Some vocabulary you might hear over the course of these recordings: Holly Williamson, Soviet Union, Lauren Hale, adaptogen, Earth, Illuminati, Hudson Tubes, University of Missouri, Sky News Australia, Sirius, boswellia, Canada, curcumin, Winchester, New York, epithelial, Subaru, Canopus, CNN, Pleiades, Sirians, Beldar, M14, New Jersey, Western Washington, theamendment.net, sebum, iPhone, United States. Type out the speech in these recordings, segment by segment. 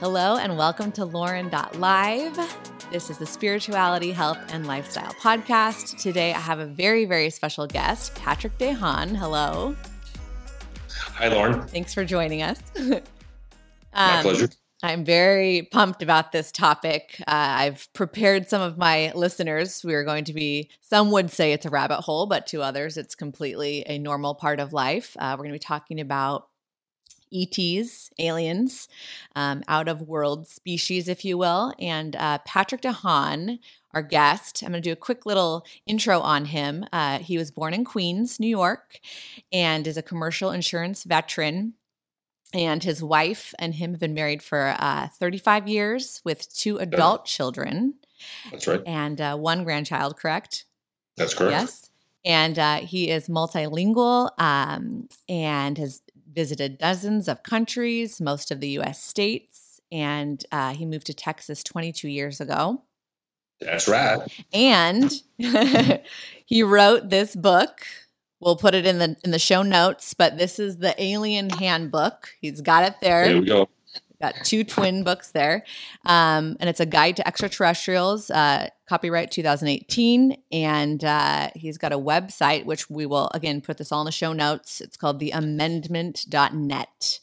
Hello and welcome to Lauren.live. This is the Spirituality, Health, and Lifestyle podcast. Today I have a very, very special guest, Patrick De Haan. Hello. Hi, Lauren. Thanks for joining us. My pleasure. I'm very pumped about this topic. I've prepared some of my listeners. We are going to be, some would say it's a rabbit hole, but to others, it's completely a normal part of life. We're going to be talking about ETs, aliens, out-of-world species, if you will. And Patrick De Haan, our guest, I'm going to do a quick little intro on him. He was born in Queens, New York, and is a commercial insurance veteran. And his wife and him have been married for 35 years with two adult children. That's right. And one grandchild, correct? That's correct. Yes. And he is multilingual and has visited dozens of countries, most of the U.S. states, and he moved to Texas 22 years ago. That's right. And he wrote this book. We'll put it in the show notes, but this is The Alien Handbook. He's got it there. There we go. Got two twin books there. And it's a guide to extraterrestrials, copyright 2018. And he's got a website, which we will, again, put this all in the show notes. It's called theamendment.net.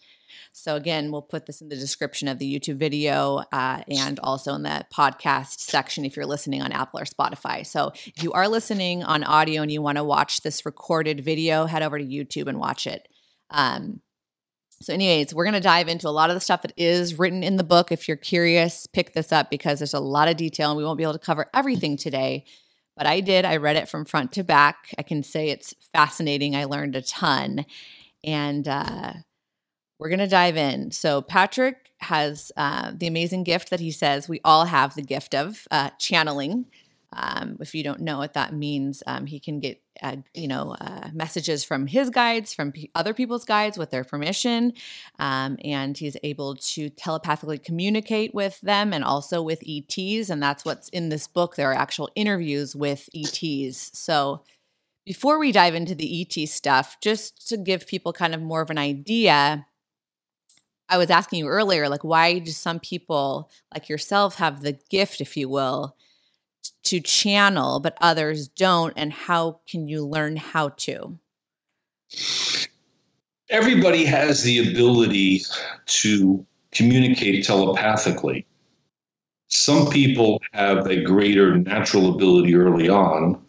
So, again, we'll put this in the description of the YouTube video and also in the podcast section if you're listening on Apple or Spotify. So if you are listening on audio and you want to watch this recorded video, head over to YouTube and watch it. So anyways, we're going to dive into a lot of the stuff that is written in the book. If you're curious, pick this up because there's a lot of detail and we won't be able to cover everything today. But I did. I read it from front to back. I can say it's fascinating. I learned a ton. And we're going to dive in. So Patrick has the amazing gift that he says we all have, the gift of channeling. If you don't know what that means, he can get, messages from his guides, from other people's guides with their permission. And he's able to telepathically communicate with them and also with ETs. And that's what's in this book. There are actual interviews with ETs. So before we dive into the ET stuff, just to give people kind of more of an idea, I was asking you earlier, like, why do some people like yourself have the gift, if you will, to channel, but others don't, and how can you learn how to? Everybody has the ability to communicate telepathically. Some people have a greater natural ability early on,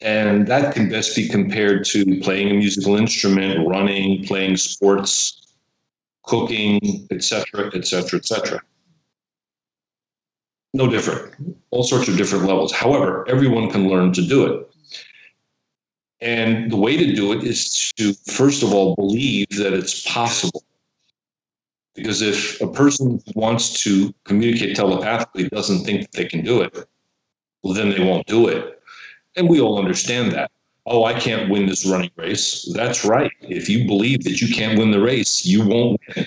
and that can best be compared to playing a musical instrument, running, playing sports, cooking, etc., etc., etc. No different, all sorts of different levels. However, everyone can learn to do it. And the way to do it is to, first of all, believe that it's possible. Because if a person wants to communicate telepathically doesn't think that they can do it, well, then they won't do it. And we all understand that. Oh, I can't win this running race. That's right. If you believe that you can't win the race, you won't win.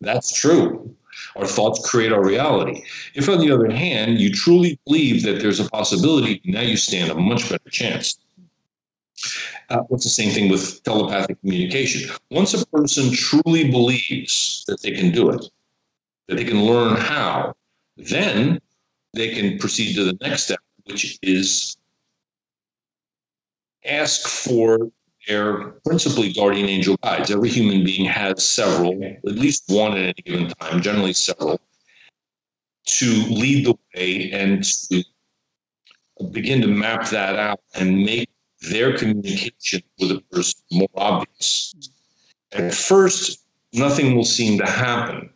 That's true. Our thoughts create our reality. If, on the other hand, you truly believe that there's a possibility, now you stand a much better chance. It's the same thing with telepathic communication. Once a person truly believes that they can do it, that they can learn how, then they can proceed to the next step, which is ask for they're principally guardian angel guides. Every human being has several, at least one at any given time, generally several, to lead the way and to begin to map that out and make their communication with a person more obvious. At first, nothing will seem to happen.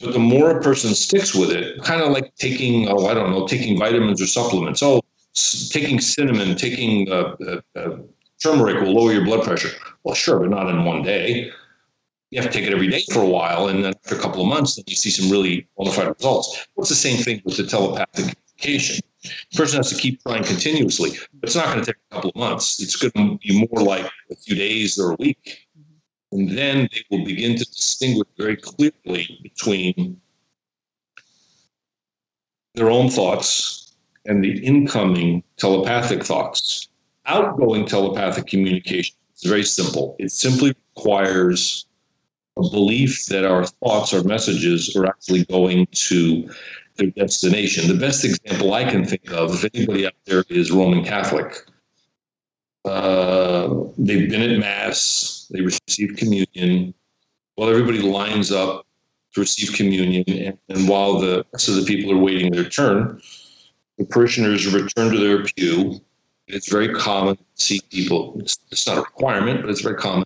But the more a person sticks with it, kind of like taking vitamins or supplements. Oh, taking cinnamon, taking turmeric will lower your blood pressure. Well, sure, but not in one day. You have to take it every day for a while, and then after a couple of months, then you see some really bona fide results. Well, it's the same thing with the telepathic communication. The person has to keep trying continuously, but it's not going to take a couple of months. It's going to be more like a few days or a week, and then they will begin to distinguish very clearly between their own thoughts and the incoming telepathic thoughts. Outgoing telepathic communication is very simple. It simply requires belief that our thoughts or messages are actually going to their destination. The best example I can think of, if anybody out there is Roman Catholic, they've been at Mass, they receive communion. Well, everybody lines up to receive communion, and while the rest of the people are waiting their turn, the parishioners return to their pew. It's very common to see people, it's not a requirement, but it's very common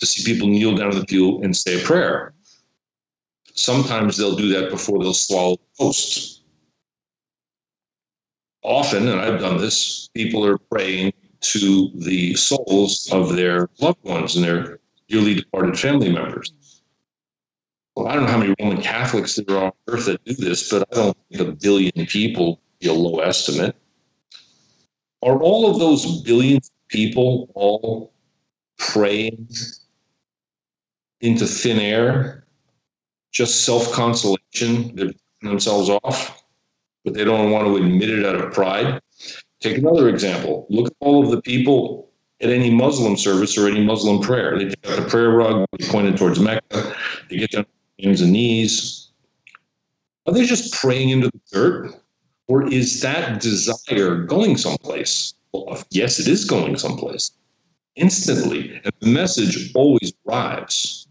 to see people kneel down to the pew and say a prayer. Sometimes they'll do that before they'll swallow the toast. Often, and I've done this, people are praying to the souls of their loved ones and their dearly departed family members. Well, I don't know how many Roman Catholics there are on Earth that do this, but I don't think 1 billion people would be a low estimate. Are all of those billions of people all praying into thin air? Just self-consolation, they're putting themselves off, but they don't want to admit it out of pride. Take another example. Look at all of the people at any Muslim service or any Muslim prayer. They take out the prayer rug, they point it towards Mecca, they get down on their hands and knees. Are they just praying into the dirt? Or is that desire going someplace? Well, yes, it is going someplace. Instantly, and the message always arrives.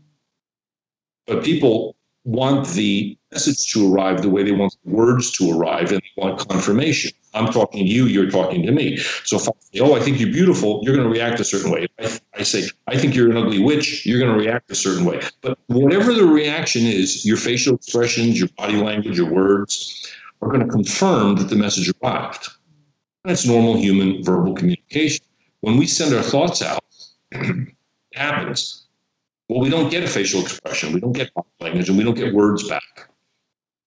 But people want the message to arrive the way they want the words to arrive, and they want confirmation. I'm talking to you, you're talking to me. So if I say, oh, I think you're beautiful, you're going to react a certain way. If I say, I think you're an ugly witch, you're going to react a certain way. But whatever the reaction is, your facial expressions, your body language, your words are going to confirm that the message arrived. That's normal human verbal communication. When we send our thoughts out, it happens. Well, we don't get a facial expression, we don't get body language, and we don't get words back.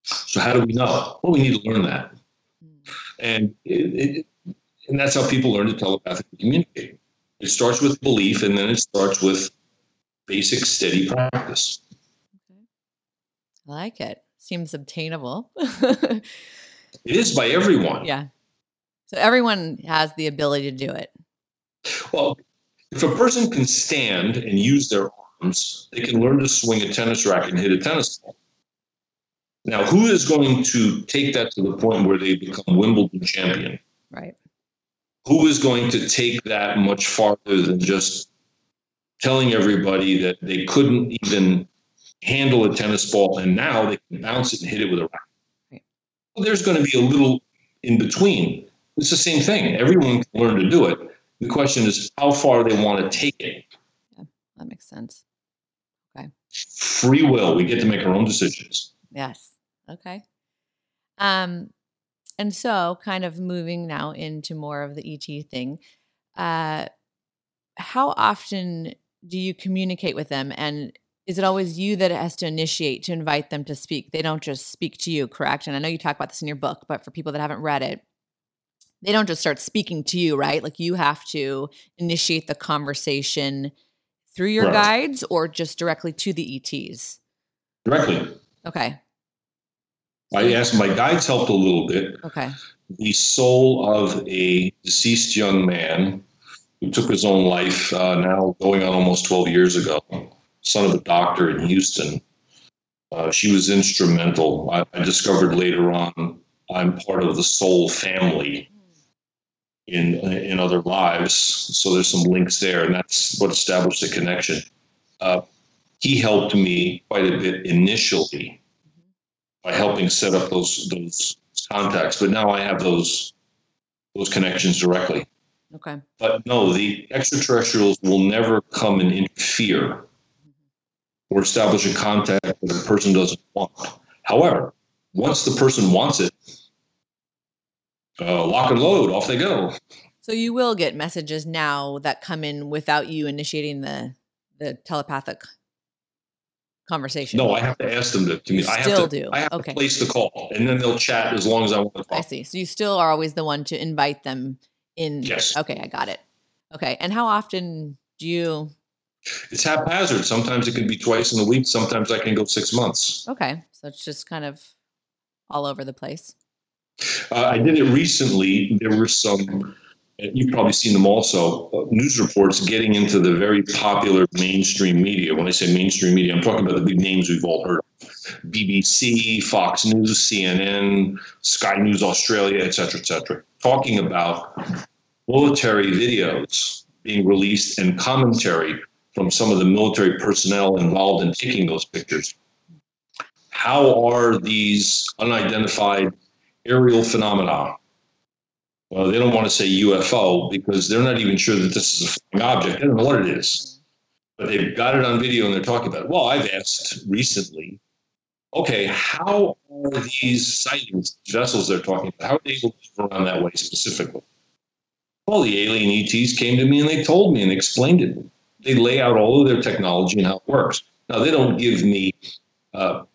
So how do we know? Well, we need to learn that. And and that's how people learn to telepathically communicate. It starts with belief, and then it starts with basic, steady practice. Okay. I like it. Seems obtainable. It is by everyone. Yeah. So everyone has the ability to do it. Well, if a person can stand and use their arms, they can learn to swing a tennis racket and hit a tennis ball. Now, who is going to take that to the point where they become Wimbledon champion? Right. Who is going to take that much farther than just telling everybody that they couldn't even handle a tennis ball and now they can bounce it and hit it with a racket? Right. Well, there's going to be a little in between. It's the same thing. Everyone can learn to do it. The question is how far they want to take it. Yeah, that makes sense. Okay. Free will. We get to make our own decisions. Yes. Okay. And so kind of moving now into more of the ET thing. How often do you communicate with them? And is it always you that has to initiate to invite them to speak? They don't just speak to you, correct? And I know you talk about this in your book, but for people that haven't read it, they don't just start speaking to you, right? Like you have to initiate the conversation through your guides or just directly to the ETs? Directly. Okay. I asked, my guides helped a little bit. Okay. The soul of a deceased young man who took his own life now going on almost 12 years ago, son of a doctor in Houston. She was instrumental. I discovered later on I'm part of the soul family in other lives, so there's some links there, and that's what established the connection. He helped me quite a bit initially by helping set up those contacts, but now I have those connections directly. Okay. But no, the extraterrestrials will never come and interfere or establish a contact that the person doesn't want. However, once the person wants it, lock and load, off they go. So you will get messages now that come in without you initiating the telepathic conversation. No, I have to ask them to communicate. I have to place the call, and then they'll chat as long as I want to talk. I see. So you still are always the one to invite them in. Yes. Okay, I got it. Okay. And how often do you? It's haphazard. Sometimes it can be twice in a week. Sometimes I can go 6 months. Okay. So it's just kind of all over the place. I did it recently. There were some you've probably seen them also, news reports getting into the very popular mainstream media. When I say mainstream media, I'm talking about the big names we've all heard of. BBC, Fox News, CNN, Sky News Australia, et cetera, talking about military videos being released and commentary from some of the military personnel involved in taking those pictures. How are these unidentified aerial phenomena? Well, they don't want to say UFO because they're not even sure that this is a flying object. They don't know what it is, but they've got it on video and they're talking about it. Well, I've asked recently, okay, how are these sightings, vessels they're talking about, how are they able to run that way specifically? Well, the alien ETs came to me and they told me and explained it. They lay out all of their technology and how it works. Now, they don't give me formulas,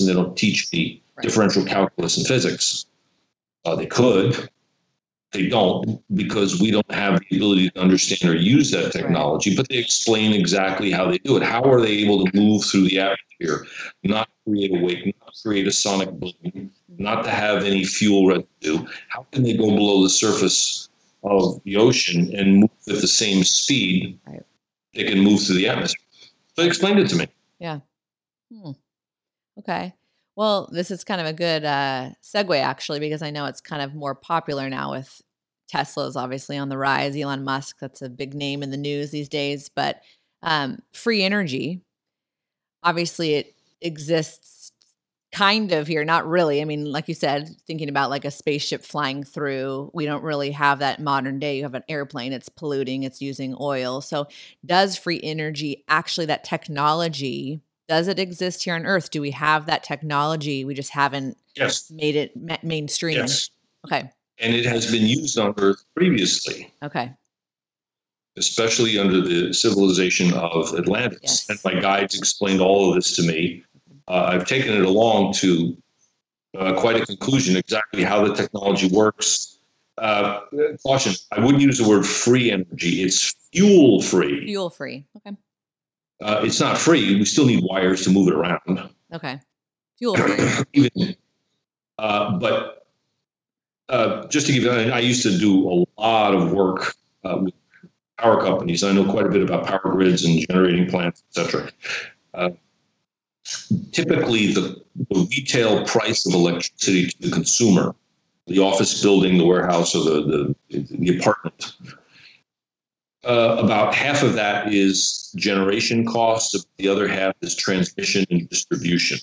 and they don't teach me differential calculus and physics. They could. They don't, because we don't have the ability to understand or use that technology, but they explain exactly how they do it. How are they able to move through the atmosphere, not create a wake, not create a sonic boom, not to have any fuel residue? How can they go below the surface of the ocean and move at the same speed they can move through the atmosphere? So they explained it to me. Yeah. Okay. Well, this is kind of a good segue, actually, because I know it's kind of more popular now with Tesla's obviously on the rise. Elon Musk, that's a big name in the news these days. But free energy, obviously it exists kind of here. Not really. I mean, like you said, thinking about like a spaceship flying through, we don't really have that modern day. You have an airplane, it's polluting, it's using oil. So does free energy, actually that technology, does it exist here on Earth? Do we have that technology? We just haven't made it mainstream. Yes. Okay. And it has been used on Earth previously. Okay. Especially under the civilization of Atlantis. Yes. And my guides explained all of this to me. I've taken it along to quite a conclusion, exactly how the technology works. Caution, I wouldn't use the word free energy. It's fuel free. Fuel free. Okay. It's not free. We still need wires to move it around. Okay. Fuel. But just to give you, I used to do a lot of work with power companies. I know quite a bit about power grids and generating plants, et cetera. Typically, the retail price of electricity to the consumer, the office building, the warehouse, or the apartment, about half of that is generation costs. The other half is transmission and distribution.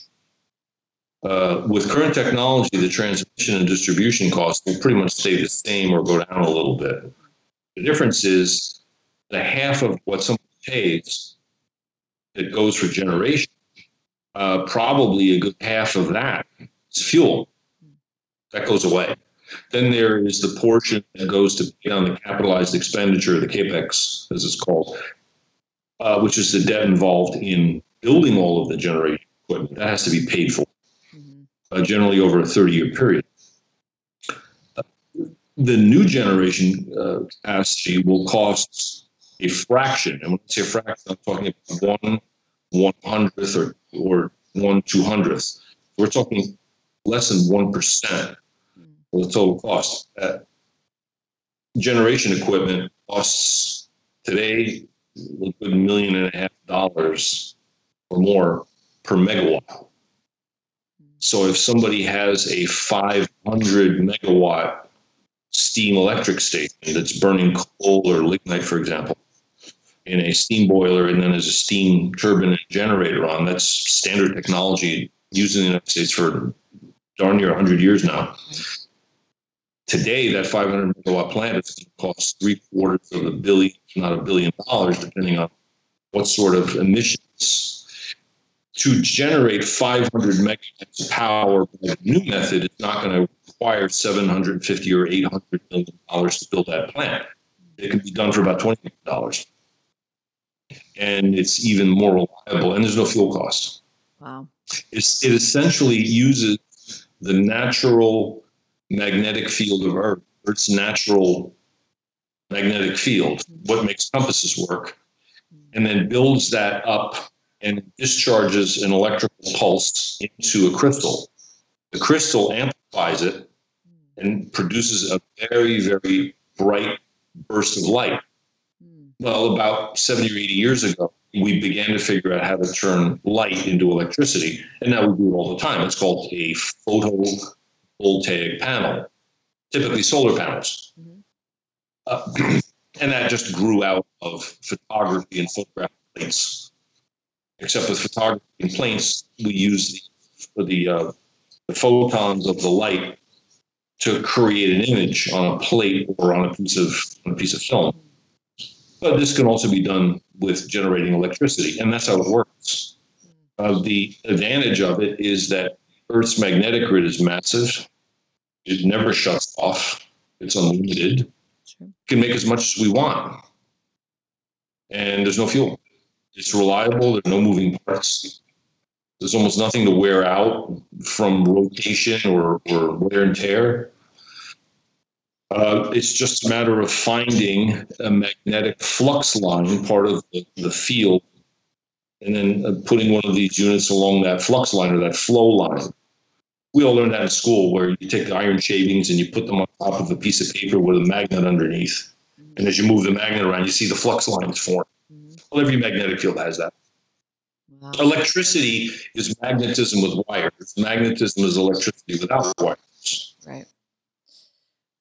With current technology, the transmission and distribution costs will pretty much stay the same or go down a little bit. The difference is the half of what someone pays that goes for generation, probably a good half of that is fuel. That goes away. Then there is the portion that goes to pay on the capitalized expenditure, the CAPEX, as it's called, which is the debt involved in building all of the generating equipment. That has to be paid for, generally over a 30-year period. The new generation capacity will cost a fraction. And when I say a fraction, I'm talking about 1/100th or 1/200th. We're talking less than 1%. The total cost. Generation equipment costs today a good $1.5 million or more per megawatt. So if somebody has a 500 megawatt steam electric station that's burning coal or lignite, for example, in a steam boiler, and then there's a steam turbine and generator on, that's standard technology used in the United States for darn near 100 years now. Today, that 500 megawatt plant is going to cost $750 million, not $1 billion, depending on what sort of emissions. To generate 500 megawatts of power with a new method, it's not going to require $750 or $800 million to build that plant. It can be done for about $20 million. And it's even more reliable, and there's no fuel cost. Wow. It essentially uses the natural magnetic field of Earth, Earth's natural magnetic field, what makes compasses work, and then builds that up and discharges an electrical pulse into a crystal. The crystal amplifies it and produces a very, very bright burst of light. Well, about 70 or 80 years ago, we began to figure out how to turn light into electricity. And now we do it all the time. It's called a photovoltaic panel, typically solar panels. Mm-hmm. And that just grew out of photography and photographic plates. Except with photography and plates, we use the photons of the light to create an image on a plate or on a piece of film. But this can also be done with generating electricity, and that's how it works. The advantage of it is that Earth's magnetic grid is massive. It never shuts off. It's unlimited. It can make as much as we want. And there's no fuel. It's reliable. There are no moving parts. There's almost nothing to wear out from rotation or wear and tear. It's just a matter of finding a magnetic flux line, part of the field, and then putting one of these units along that flux line or that flow line. We all learned that in school, where you take the iron shavings and you put them on top of a piece of paper with a magnet underneath. Mm-hmm. And as you move the magnet around, you see the flux lines form. Mm-hmm. Well, every magnetic field has that. Wow. Electricity is magnetism with wires. Magnetism is electricity without wires. Right.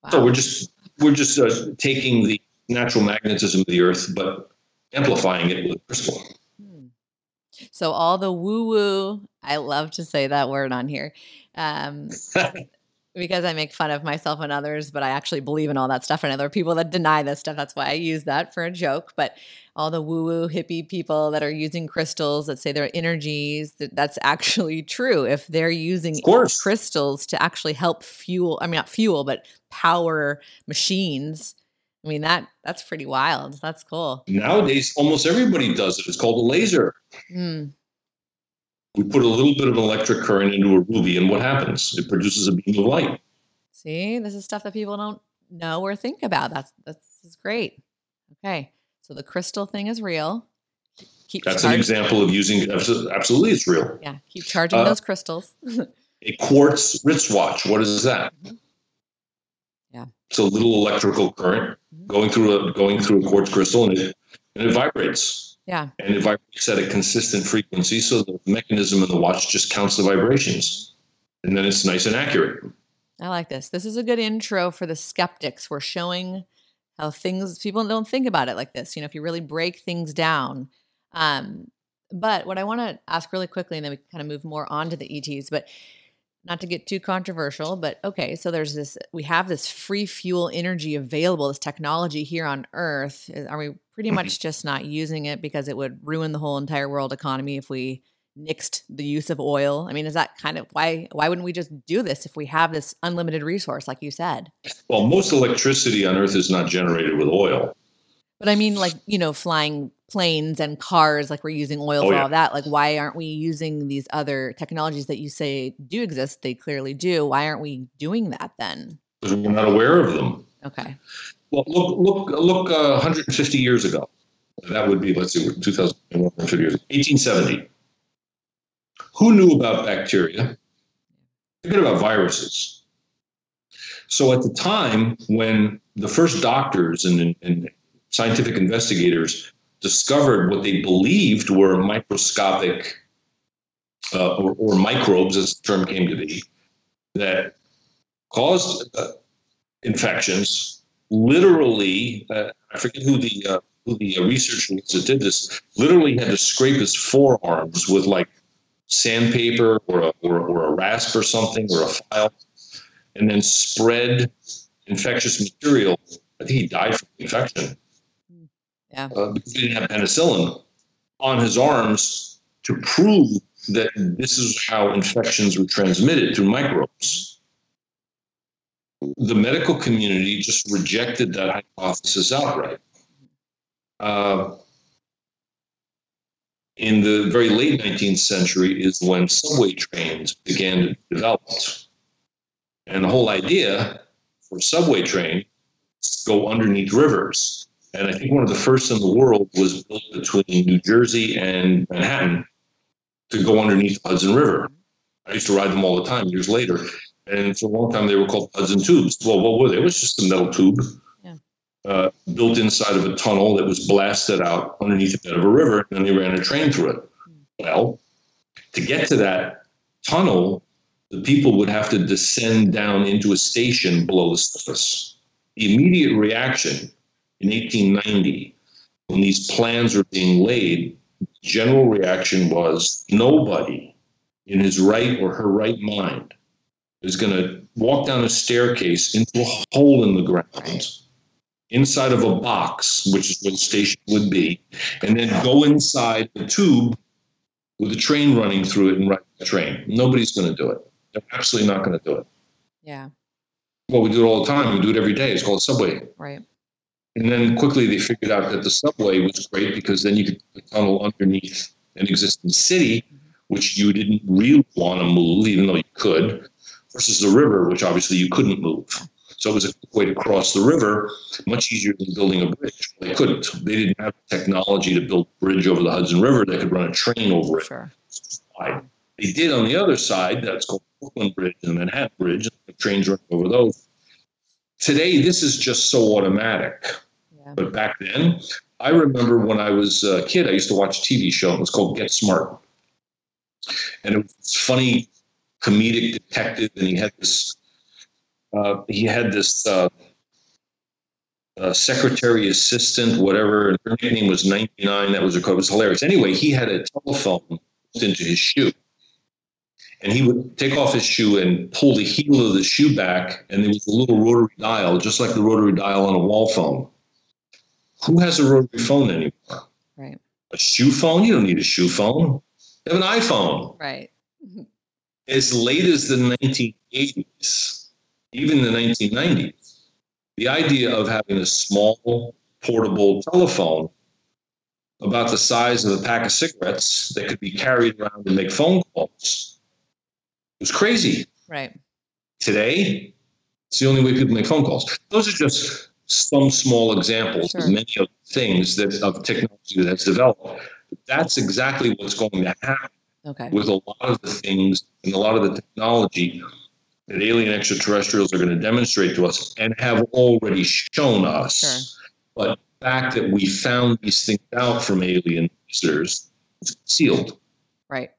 Wow. So we're just taking the natural magnetism of the Earth, but amplifying it with crystal. So all the woo-woo, I love to say that word on here, because I make fun of myself and others, but I actually believe in all that stuff, and other people that deny this stuff. That's why I use that for a joke. But all the woo-woo hippie people that are using crystals, that say they're energies, that's actually true. If they're using crystals to actually help power machines, I mean, that's pretty wild. That's cool. Nowadays, almost everybody does it. It's called a laser. Mm. We put a little bit of electric current into a ruby, and what happens? It produces a beam of light. See, this is stuff that people don't know or think about. That's great. Okay. So the crystal thing is real. That's an example of using, absolutely, it's real. Yeah. Keep charging those crystals. A quartz wristwatch. What is that? Mm-hmm. Yeah. It's a little electrical current going through a quartz crystal, and it vibrates. Yeah. And it vibrates at a consistent frequency, so the mechanism in the watch just counts the vibrations, and then it's nice and accurate. I like this. This is a good intro for the skeptics. We're showing how things, people don't think about it like this. You know, if you really break things down. But what I want to ask really quickly, and then we can kind of move more on to the ETs, but not to get too controversial, but okay, so we have this free fuel energy available, this technology here on Earth. Are we pretty much just not using it because it would ruin the whole entire world economy if we nixed the use of oil? I mean, is that kind of why wouldn't we just do this if we have this unlimited resource, like you said? Well, most electricity on Earth is not generated with oil. But I mean, like, you know, flying planes and cars, like we're using oil for all that. Like, why aren't we using these other technologies that you say do exist? They clearly do. Why aren't we doing that then? Because we're not aware of them. Okay. Well, look. 150 years ago, that would be, let's see, 2001, 50 years ago, 1870. Who knew about bacteria? Forget about viruses. So at the time when the first doctors and scientific investigators discovered what they believed were microscopic or microbes, as the term came to be, that caused infections. Literally, I forget who the researcher was that did this. Literally, had to scrape his forearms with like sandpaper or a rasp or something, or a file, and then spread infectious material. I think he died from the infection. Yeah. Because he didn't have penicillin on his arms to prove that this is how infections were transmitted, through microbes. The medical community just rejected that hypothesis outright. In the very late 19th century is when subway trains began to be developed. And the whole idea for a subway train is to go underneath rivers. And I think one of the first in the world was built between New Jersey and Manhattan to go underneath the Hudson River. I used to ride them all the time years later. And for a long time, they were called Hudson Tubes. Well, what were they? It was just a metal tube built inside of a tunnel that was blasted out underneath the bed of a river, and then they ran a train through it. Well, to get to that tunnel, the people would have to descend down into a station below the surface. The immediate reaction in 1890, when these plans were being laid, the general reaction was nobody in his right or her right mind is going to walk down a staircase into a hole in the ground inside of a box, which is where the station would be, and then go inside the tube with a train running through it and ride the train. Nobody's going to do it. They're absolutely not going to do it. Yeah. Well, we do it all the time. We do it every day. It's called subway. Right. And then quickly they figured out that the subway was great because then you could put a tunnel underneath an existing city, which you didn't really want to move, even though you could, versus the river, which obviously you couldn't move. So it was a quick way to cross the river, much easier than building a bridge. They couldn't. They didn't have the technology to build a bridge over the Hudson River. They could run a train over it. Sure. They did on the other side. That's called Brooklyn Bridge and Manhattan Bridge. And the trains run over those. Today, this is just so automatic. Yeah. But back then, I remember when I was a kid, I used to watch a TV show. It was called Get Smart. And it was this funny, comedic detective, and he had this... secretary assistant, whatever, and her name was 99. That was her code. It was hilarious. Anyway, he had a telephone into his shoe, and he would take off his shoe and pull the heel of the shoe back, and there was a little rotary dial, just like the rotary dial on a wall phone. Who has a rotary phone anymore? Right. A shoe phone? You don't need a shoe phone. You have an iPhone. Right. As late as the 1980s. Even in the 1990s, the idea of having a small portable telephone about the size of a pack of cigarettes that could be carried around and make phone calls was crazy. Right. Today, it's the only way people make phone calls. Those are just some small examples of many other things that of technology that's developed. That's exactly what's going to happen with a lot of the things and a lot of the technology that alien extraterrestrials are going to demonstrate to us and have already shown us. Sure. But the fact that we found these things out from alien visitors is sealed. Right.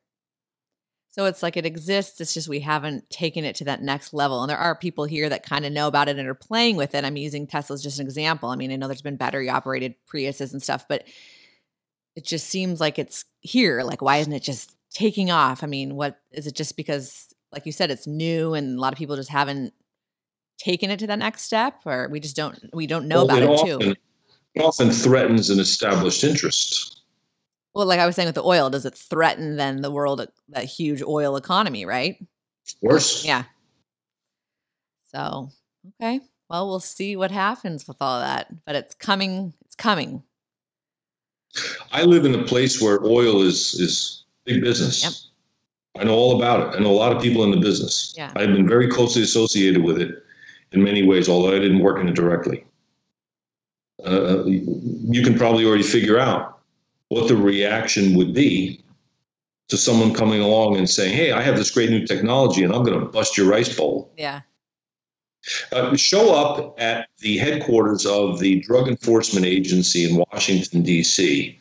So it's like it exists. It's just we haven't taken it to that next level. And there are people here that kind of know about it and are playing with it. I'm using Tesla as just an example. I mean, I know there's been battery-operated Priuses and stuff, but it just seems like it's here. Like, why isn't it just taking off? I mean, what is it just because – like you said, it's new, and a lot of people just haven't taken it to the next step, or we just don't know about it too. It often threatens an established interest. Well, like I was saying with the oil, does it threaten then the world, that huge oil economy, right? Of course. Yeah. So, okay. Well, we'll see what happens with all of that, but it's coming. It's coming. I live in a place where oil is big business. Yep. I know all about it. I know a lot of people in the business. Yeah. I've been very closely associated with it in many ways, although I didn't work in it directly. You can probably already figure out what the reaction would be to someone coming along and saying, hey, I have this great new technology and I'm going to bust your rice bowl. Yeah. Show up at the headquarters of the Drug Enforcement Agency in Washington, D.C.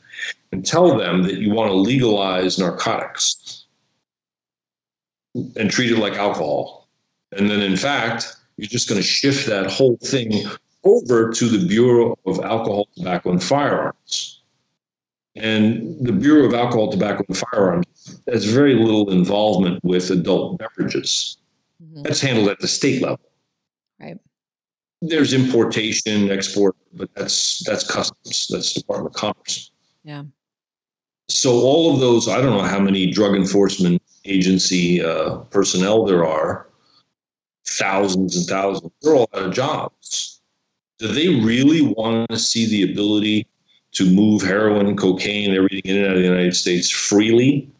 and tell them that you want to legalize narcotics and treat it like alcohol. And then, in fact, you're just going to shift that whole thing over to the Bureau of Alcohol, Tobacco, and Firearms. And the Bureau of Alcohol, Tobacco, and Firearms has very little involvement with adult beverages. Mm-hmm. That's handled at the state level. Right. There's importation, export, but that's customs. That's Department of Commerce. Yeah. So all of those, I don't know how many drug enforcement agency personnel there are, thousands and thousands, they're all out of jobs. Do they really want to see the ability to move heroin, cocaine, everything in and out of the United States freely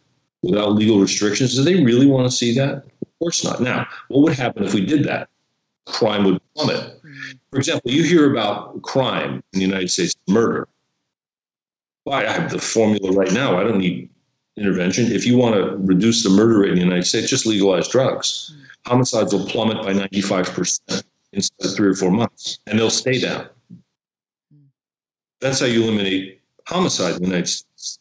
without legal restrictions? Do they really want to see that? Of course not. Now, what would happen if we did that? Crime would plummet. For example, you hear about crime in the United States, murder. Well, I have the formula right now. I don't need intervention. If you want to reduce the murder rate in the United States, just legalize drugs. Homicides will plummet by 95% inside 3 or 4 months, and they'll stay down. That's how you eliminate homicide in the United States.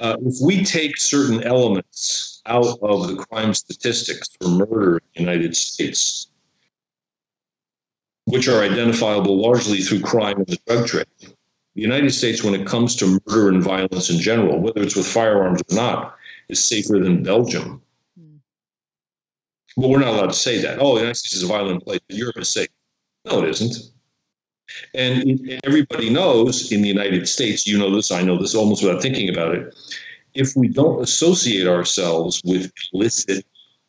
If we take certain elements out of the crime statistics for murder in the United States, which are identifiable largely through crime and the drug trade, the United States, when it comes to murder and violence in general, whether it's with firearms or not, is safer than Belgium. But we're not allowed to say that. Oh, the United States is a violent place, Europe is safe. No, it isn't. And everybody knows in the United States, you know this, I know this, almost without thinking about it, if we don't associate ourselves with illicit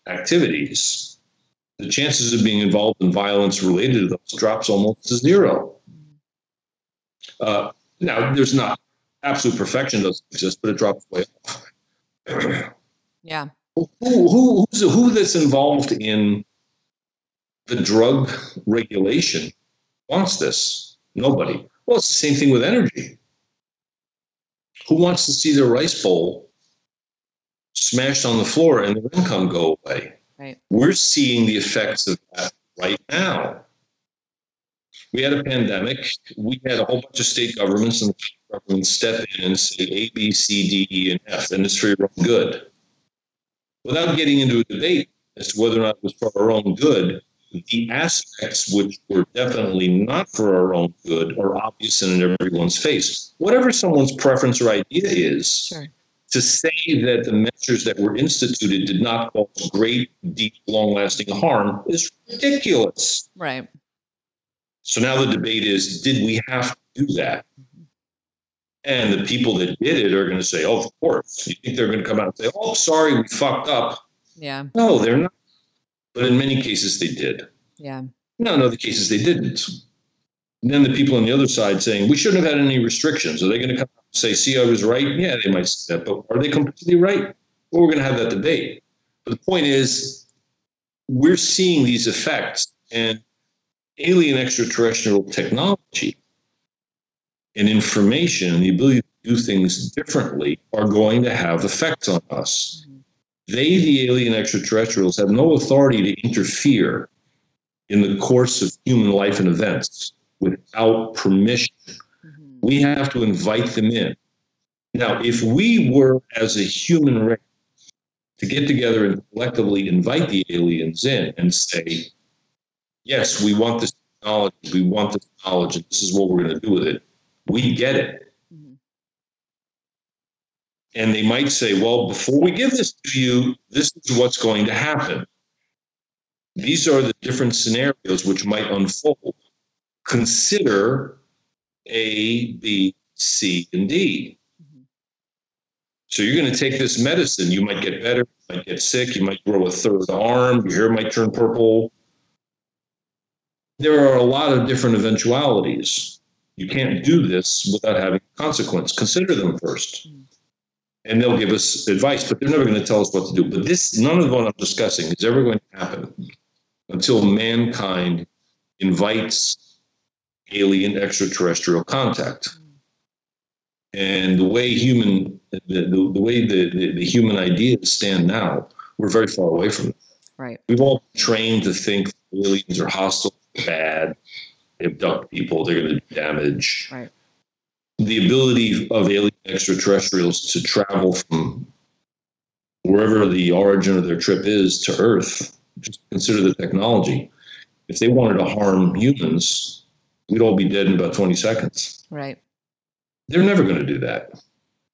activities, the chances of being involved in violence related to those drops almost to zero. Now, there's not absolute perfection doesn't exist, but it drops way off. Yeah. Who that's involved in the drug regulation wants this? Nobody. Well, it's the same thing with energy. Who wants to see their rice bowl smashed on the floor and their income go away? Right. We're seeing the effects of that right now. We had a pandemic. We had a whole bunch of state governments and governments step in and say A, B, C, D, E, and F, and it's for your own good. Without getting into a debate as to whether or not it was for our own good, the aspects which were definitely not for our own good are obvious and in everyone's face. Whatever someone's preference or idea is, sure. To say that the measures that were instituted did not cause great, deep, long-lasting harm is ridiculous. Right. So now the debate is, did we have to do that? And the people that did it are going to say, oh, of course. You think they're going to come out and say, oh, sorry, we fucked up. Yeah. No, they're not. But in many cases, they did. Yeah. No, the cases they didn't. And then the people on the other side saying, we shouldn't have had any restrictions. Are they going to come out and say, see, I was right? Yeah, they might say that. But are they completely right? Well, we're going to have that debate. But the point is, we're seeing these effects. And alien extraterrestrial technology and information and the ability to do things differently are going to have effects on us. They, the alien extraterrestrials, have no authority to interfere in the course of human life and events without permission. Mm-hmm. We have to invite them in. Now, if we were, as a human race, to get together and collectively invite the aliens in and say, yes, we want this technology, and this is what we're going to do with it, we get it. And they might say, well, before we give this to you, this is what's going to happen. These are the different scenarios which might unfold. Consider A, B, C, and D. Mm-hmm. So you're going to take this medicine. You might get better, you might get sick, you might grow a third arm, your hair might turn purple. There are a lot of different eventualities. You can't do this without having consequence. Consider them first. Mm-hmm. And they'll give us advice, but they're never going to tell us what to do. But this, none of what I'm discussing is ever going to happen until mankind invites alien extraterrestrial contact. And the way the human ideas stand now, we're very far away from it. Right. We've all been trained to think aliens are hostile, bad, they abduct people, they're going to damage. Right. The ability of alien extraterrestrials to travel from wherever the origin of their trip is to Earth, just consider the technology. If they wanted to harm humans, we'd all be dead in about 20 seconds. Right. They're never going to do that.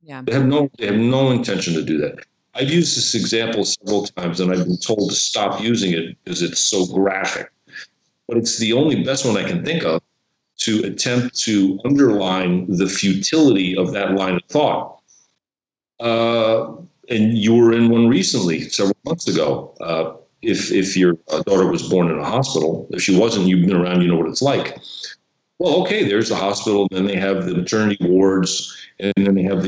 Yeah. They have no intention to do that. I've used this example several times, and I've been told to stop using it because it's so graphic. But it's the only best one I can think of to attempt to underline the futility of that line of thought. And you were in one recently, several months ago. If your daughter was born in a hospital, if she wasn't, you've been around, you know what it's like. Well, okay, there's the hospital, then they have the maternity wards, and then they have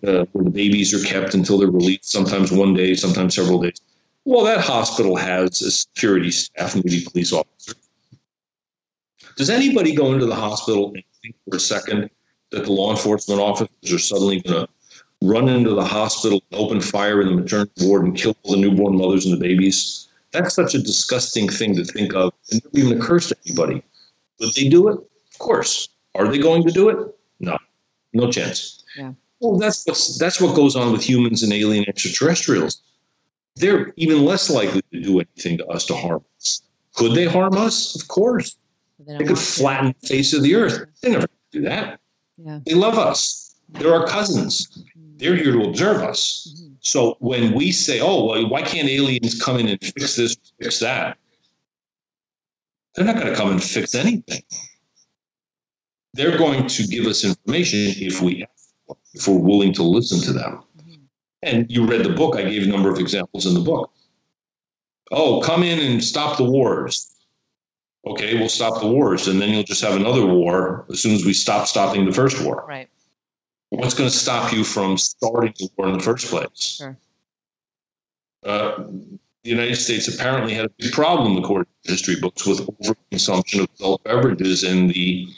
where the babies are kept until they're released, sometimes one day, sometimes several days. Well, that hospital has a security staff, maybe police officers. Does anybody go into the hospital and think for a second, that the law enforcement officers are suddenly going to run into the hospital, open fire in the maternity ward, and kill all the newborn mothers and the babies. That's such a disgusting thing to think of. It never even occurs to anybody. Would they do it? Of course. Are they going to do it? No. No chance. Yeah. Well, that's what goes on with humans and alien extraterrestrials. They're even less likely to do anything to us to harm us. Could they harm us? Of course. They could flatten the face of the earth. They never do that. Yeah. They love us. They're our cousins. They're here to observe us. Mm-hmm. So when we say, oh, well, why can't aliens come in and fix this, fix that? They're not going to come and fix anything. They're going to give us information if we're willing to listen to them. Mm-hmm. And you read the book. I gave a number of examples in the book. Oh, come in and stop the wars. Okay, we'll stop the wars, and then you'll just have another war as soon as we stop stopping the first war. Right. What's going to stop you from starting the war in the first place? Sure. The United States apparently had a big problem, according to history books, with overconsumption of adult beverages in the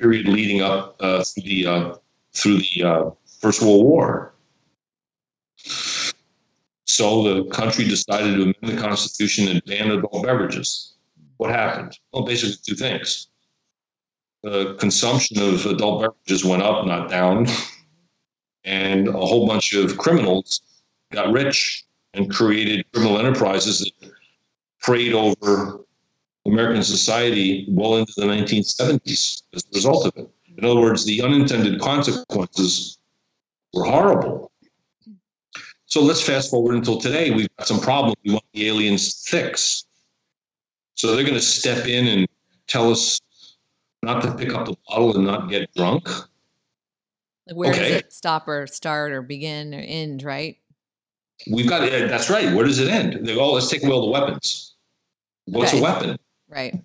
period leading up through the First World War. So the country decided to amend the Constitution and ban adult beverages. What happened? Well, basically two things. The consumption of adult beverages went up, not down, and a whole bunch of criminals got rich and created criminal enterprises that preyed over American society well into the 1970s as a result of it. In other words, the unintended consequences were horrible. So let's fast forward until today. We've got some problems we want the aliens to fix. So they're going to step in and tell us not to pick up the bottle and not get drunk. Like where does it stop or start or begin or end, right? We've got it. That's right. Where does it end? They go, let's take away all the weapons. What's a weapon? Right.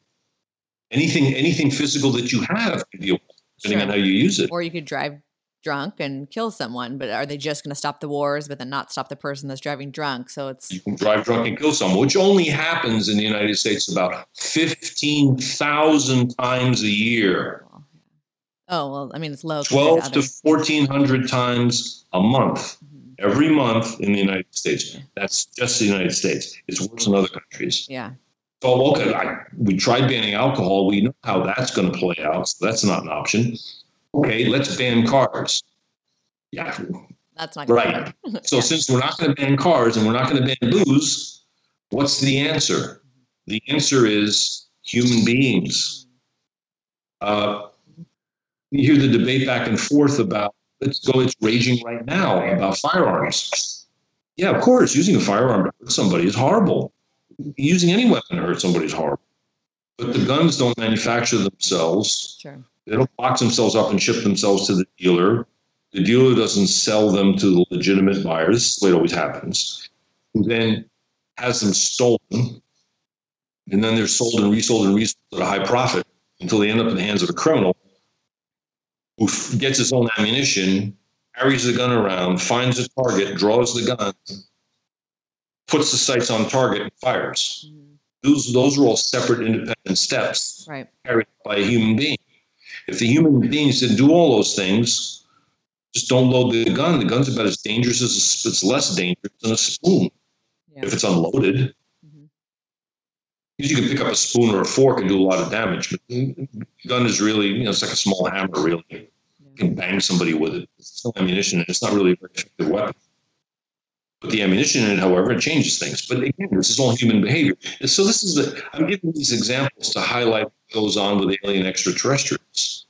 Anything physical that you have, depending on how you use it. Or you could drive drunk and kill someone, but are they just going to stop the wars but then not stop the person that's driving drunk? So it's, you can drive drunk and kill someone, which only happens in the United States about 15,000 times a year. Oh, well, I mean, it's low. 12 to 1,400 times a month, every month in the United States. Yeah. That's just the United States. It's worse in other countries. Yeah. So, okay, we tried banning alcohol. We know how that's going to play out. So that's not an option. Okay, let's ban cars. Yeah. That's not good. Right. So since we're not going to ban cars and we're not going to ban booze, what's the answer? The answer is human beings. You hear the debate back and forth about, it's raging right now about firearms. Yeah, of course, using a firearm to hurt somebody is horrible. Using any weapon to hurt somebody is horrible. But the guns don't manufacture themselves. Sure. They don't box themselves up and ship themselves to the dealer. The dealer doesn't sell them to the legitimate buyers. This is the way it always happens. Who then has them stolen, and then they're sold and resold and resold at a high profit until they end up in the hands of a criminal who gets his own ammunition, carries the gun around, finds a target, draws the gun, puts the sights on target, and fires. Mm-hmm. Those are all separate, independent steps carried by a human being. If the human beings didn't do all those things, just don't load the gun. The gun's about as dangerous as it's less dangerous than a spoon if it's unloaded. Mm-hmm. Because you can pick up a spoon or a fork and do a lot of damage, but the gun is really, it's like a small hammer, really. Yeah. You can bang somebody with it. It's no ammunition, and it's not really a very effective weapon. But the ammunition in it, however, it changes things. But again, this is all human behavior. And so I'm giving these examples to highlight what goes on with alien extraterrestrials.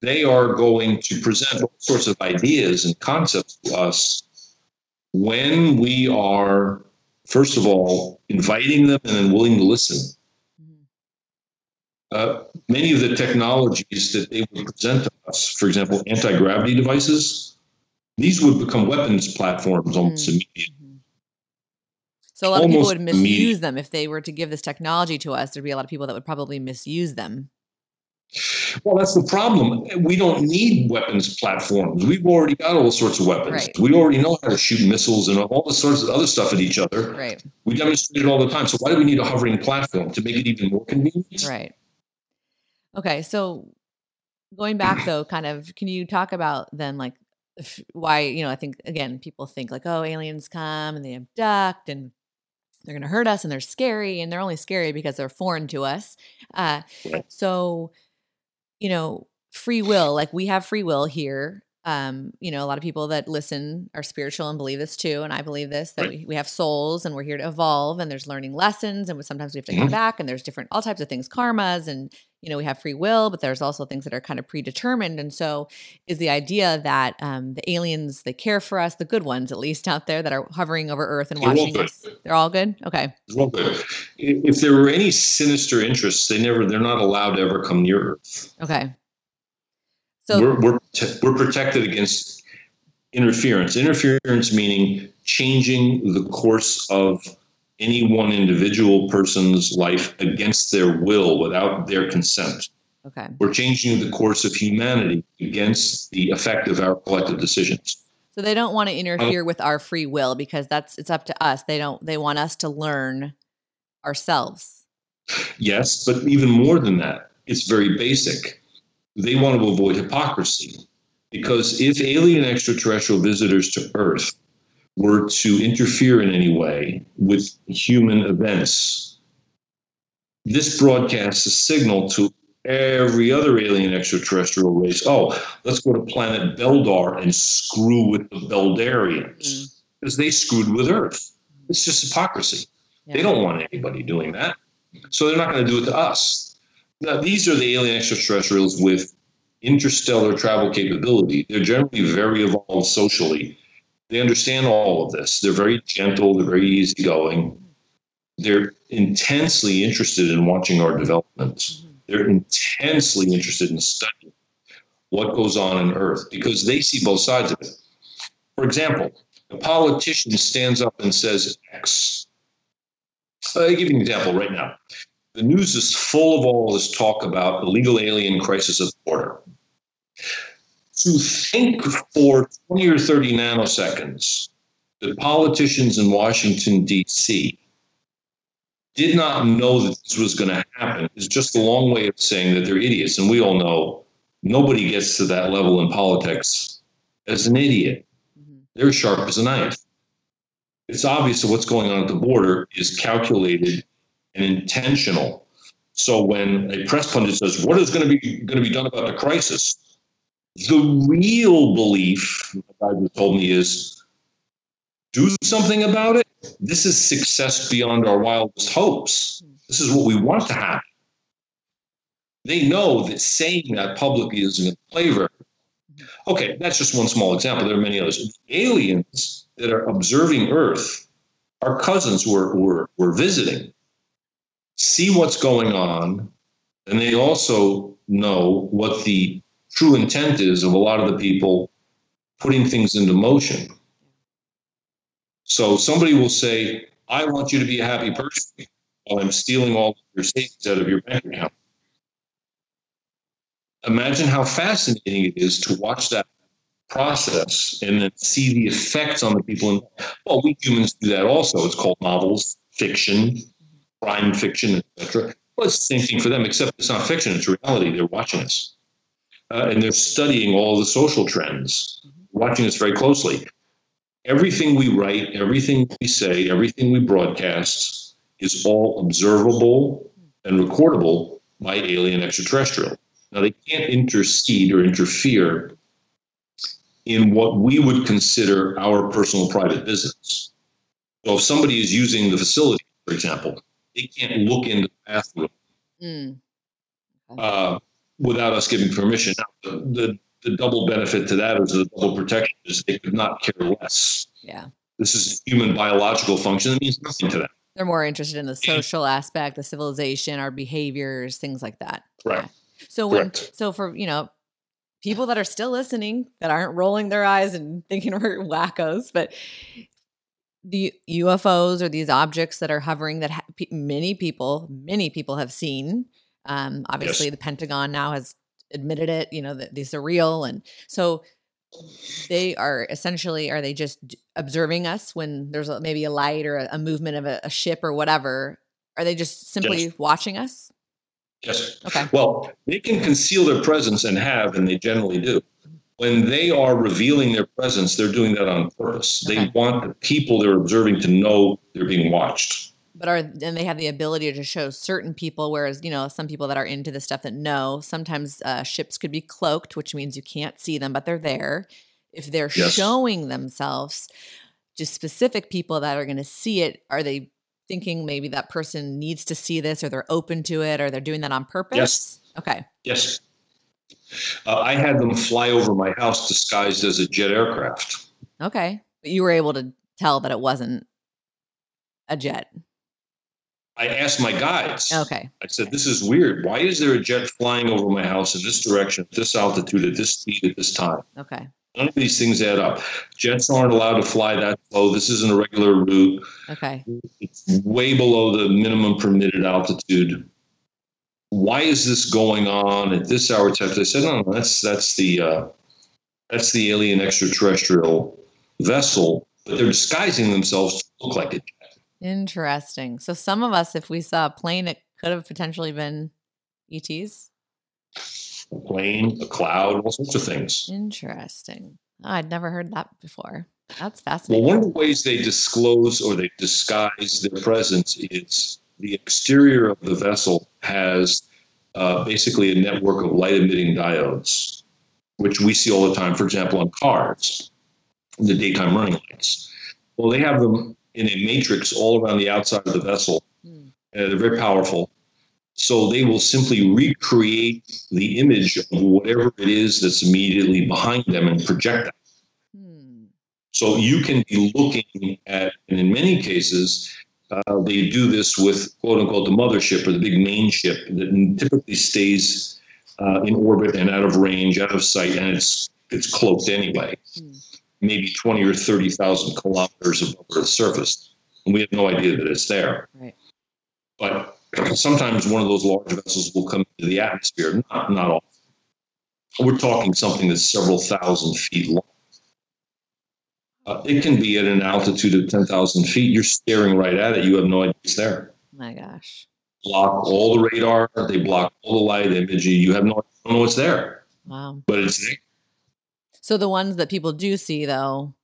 They are going to present all sorts of ideas and concepts to us when we are, first of all, inviting them and then willing to listen. Many of the technologies that they would present to us, for example, anti-gravity devices, these would become weapons platforms almost immediately. Mm-hmm. So a lot of people would misuse them. If they were to give this technology to us, there'd be a lot of people that would probably misuse them. Well, that's the problem. We don't need weapons platforms. We've already got all sorts of weapons. Right. We already know how to shoot missiles and all the sorts of other stuff at each other. Right. We demonstrate it all the time. So why do we need a hovering platform? To make it even more convenient? Right. Okay, so Going back though, kind of, can you talk about then like why, you know, I think again, people think like, oh, aliens come and they abduct and they're going to hurt us and they're scary, and they're only scary because they're foreign to us. So, you know, free will, like we have free will here. You know, a lot of people that listen are spiritual and believe this too. And I believe this, that we have souls and we're here to evolve, and there's learning lessons, and sometimes we have to come back, and there's different, all types of things, karmas, and, you know, we have free will, but there's also things that are kind of predetermined. And so is the idea that, the aliens, they care for us, the good ones, at least out there that are hovering over Earth and watching us. They're all good. Okay. All good. If there were any sinister interests, they're not allowed to ever come near Earth. Okay. So we're protected against interference. Interference meaning changing the course of any one individual person's life against their will without their consent. Okay. We're changing the course of humanity against the effect of our collective decisions. So they don't want to interfere with our free will because it's up to us. They want us to learn ourselves. Yes, but even more than that, it's very basic. They want to avoid hypocrisy, because if alien extraterrestrial visitors to Earth were to interfere in any way with human events, this broadcasts a signal to every other alien extraterrestrial race, oh, let's go to planet Beldar and screw with the Beldarians, because they screwed with Earth. It's just hypocrisy. Yeah. They don't want anybody doing that, so they're not going to do it to us. Now, these are the alien extraterrestrials with interstellar travel capability. They're generally very evolved socially. They understand all of this. They're very gentle. They're very easygoing. They're intensely interested in watching our developments. They're intensely interested in studying what goes on Earth, because they see both sides of it. For example, a politician stands up and says X. I'll give you an example right now. The news is full of all this talk about illegal alien crisis at the border. To think for 20 or 30 nanoseconds that politicians in Washington, D.C. did not know that this was going to happen is just a long way of saying that they're idiots. And we all know nobody gets to that level in politics as an idiot. They're sharp as a knife. It's obvious that what's going on at the border is calculated and intentional. So when a press pundit says, what is going to be done about the crisis? The real belief, my guy told me, is do something about it. This is success beyond our wildest hopes. This is what we want to happen. They know that saying that publicly isn't going to play very well. Okay, that's just one small example. There are many others. Aliens that are observing Earth, our cousins were visiting, see what's going on, and they also know what the true intent is of a lot of the people putting things into motion. So somebody will say, I want you to be a happy person while I'm stealing all your savings out of your bank account. Imagine how fascinating it is to watch that process and then see the effects on the people. Well, we humans do that also. It's called novels, fiction, crime fiction, etc. Well, it's the same thing for them, except it's not fiction, it's reality. They're watching us. And they're studying all the social trends, watching us very closely. Everything we write, everything we say, everything we broadcast is all observable and recordable by alien extraterrestrial. Now, they can't intercede or interfere in what we would consider our personal private business. So if somebody is using the facility, for example, they can't look into the bathroom without us giving permission. Now, the double benefit to that is the double protection is they could not care less. Yeah, this is human biological function. It means nothing to them. They're more interested in the social aspect, the civilization, our behaviors, things like that. Right. Yeah. So for, you know, people that are still listening, that aren't rolling their eyes and thinking we're wackos, but the UFOs or these objects that are hovering that many people have seen. Obviously, yes. The Pentagon now has admitted it, you know, that these are real. And so they are essentially, are they just observing us when there's maybe a light or a movement of a ship or whatever? Are they just simply watching us? Yes. Okay. Well, they can conceal their presence and they generally do. When they are revealing their presence, they're doing that on purpose. Okay. They want the people they're observing to know they're being watched. But and they have the ability to show certain people, whereas, you know, some people that are into this stuff that know, sometimes ships could be cloaked, which means you can't see them, but they're there. If they're showing themselves to specific people that are going to see it, are they thinking maybe that person needs to see this, or they're open to it, or they're doing that on purpose? Yes. Okay. Yes. I had them fly over my house disguised as a jet aircraft. Okay. But you were able to tell that it wasn't a jet. I asked my guides. Okay. I said, this is weird. Why is there a jet flying over my house in this direction, at this altitude, at this speed, at this time? Okay. None of these things add up. Jets aren't allowed to fly that low. This isn't a regular route. Okay. It's way below the minimum permitted altitude. Why is this going on at this hour? They said, no, that's the alien extraterrestrial vessel, but they're disguising themselves to look like a jet. Interesting. So some of us, if we saw a plane, it could have potentially been ETs. A plane, a cloud, all sorts of things. Interesting. Oh, I'd never heard that before. That's fascinating. Well, one of the ways they disclose or they disguise their presence is the exterior of the vessel has basically a network of light-emitting diodes, which we see all the time, for example, on cars, the daytime running lights. Well, they have them in a matrix all around the outside of the vessel. They're very powerful. So they will simply recreate the image of whatever it is that's immediately behind them and project that. So you can be looking at, and in many cases, they do this with, quote unquote, the mothership or the big main ship that typically stays in orbit and out of range, out of sight, and it's cloaked anyway, maybe 20 or 30,000 kilometers above Earth's surface. And we have no idea that it's there. Right. But sometimes one of those large vessels will come into the atmosphere, not often. We're talking something that's several thousand feet long. It can be at an altitude of 10,000 feet. You're staring right at it. You have no idea it's there. My gosh. Block all the radar. They block all the light imaging. You have don't know it's there. Wow. But it's there. So the ones that people do see, though,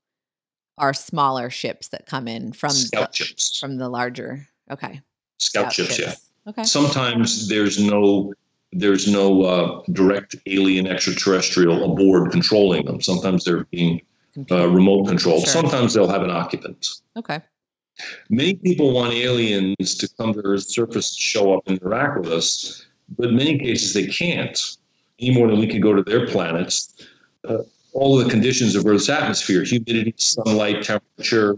are smaller ships that come in from the larger. Okay. Scout ships, yeah. Okay. Sometimes there's no direct alien extraterrestrial aboard controlling them. Sometimes they're being remote controlled. Sure. Sometimes they'll have an occupant. Okay. Many people want aliens to come to Earth's surface, show up, and interact with us, but in many cases they can't. Any more than we can go to their planets. All of the conditions of Earth's atmosphere, humidity, sunlight, temperature,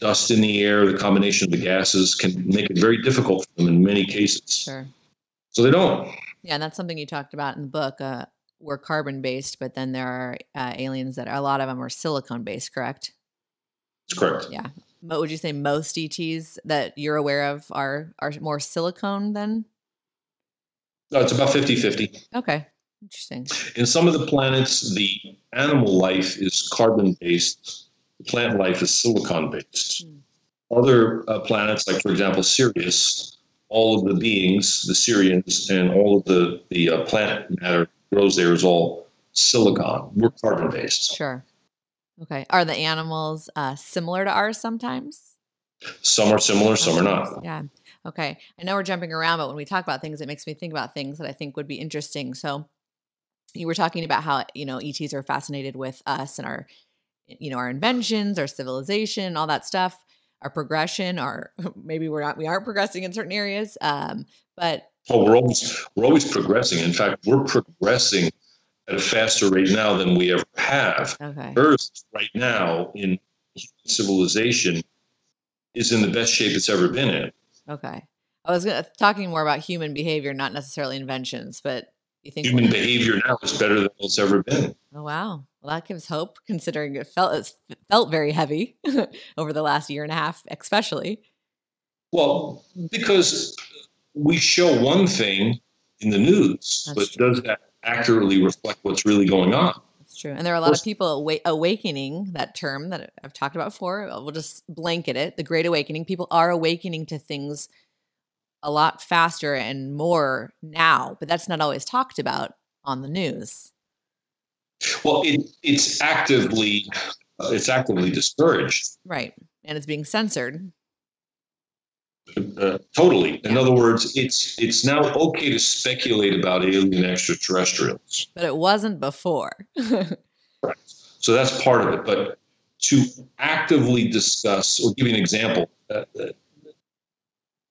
dust in the air, the combination of the gases can make it very difficult for them in many cases. Sure. So they don't. Yeah, and that's something you talked about in the book. We're carbon-based, but then there are aliens that a lot of them are silicone-based, correct? That's correct. Yeah. But would you say most ETs that you're aware of are more silicone then? No, it's about 50-50. Okay. Interesting. In some of the planets, the animal life is carbon-based. The plant life is silicon-based. Other planets, like, for example, Sirius, all of the beings, the Sirians, and all of the plant matter grows there is all silicon. We're carbon-based. Sure. Okay. Are the animals similar to ours sometimes? Some are similar, some are not. Yeah. Okay. I know we're jumping around, but when we talk about things, it makes me think about things that I think would be interesting. So you were talking about how, you know, ETs are fascinated with us and our, you know, our inventions, our civilization, all that stuff, our progression, or maybe we aren't progressing in certain areas. But we're always progressing. In fact, we're progressing at a faster rate now than we ever have. Okay. Earth right now in civilization is in the best shape it's ever been in. Okay. I was talking more about human behavior, not necessarily inventions, but you think human behavior now is better than it's ever been. Oh, wow. Well, that gives hope, considering it felt very heavy over the last year and a half, especially. Well, because we show one thing in the news, does that accurately reflect what's really going on? That's true. And there are a lot of people awakening, that term that I've talked about before. We'll just blanket it. The Great Awakening. People are awakening to things a lot faster and more now, but that's not always talked about on the news. Well, it's actively discouraged. Right. And it's being censored. Totally. Yeah. In other words, it's now okay to speculate about alien extraterrestrials. But it wasn't before. Right. So that's part of it. But to actively discuss, I'll give you an example.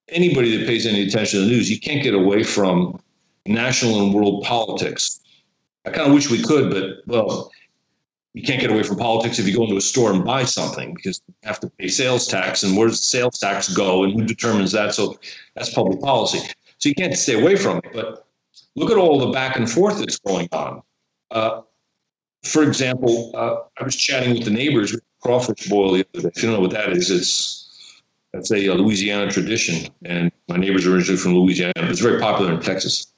Anybody that pays any attention to the news, you can't get away from national and world politics. I kind of wish we could, but, well, you can't get away from politics if you go into a store and buy something, because you have to pay sales tax, and where does the sales tax go, and who determines that? So that's public policy. So you can't stay away from it, but look at all the back and forth that's going on. For example, I was chatting with the neighbors with crawfish boil the other day. If you don't know what that is, that's a Louisiana tradition, and my neighbors are originally from Louisiana, but it's very popular in Texas,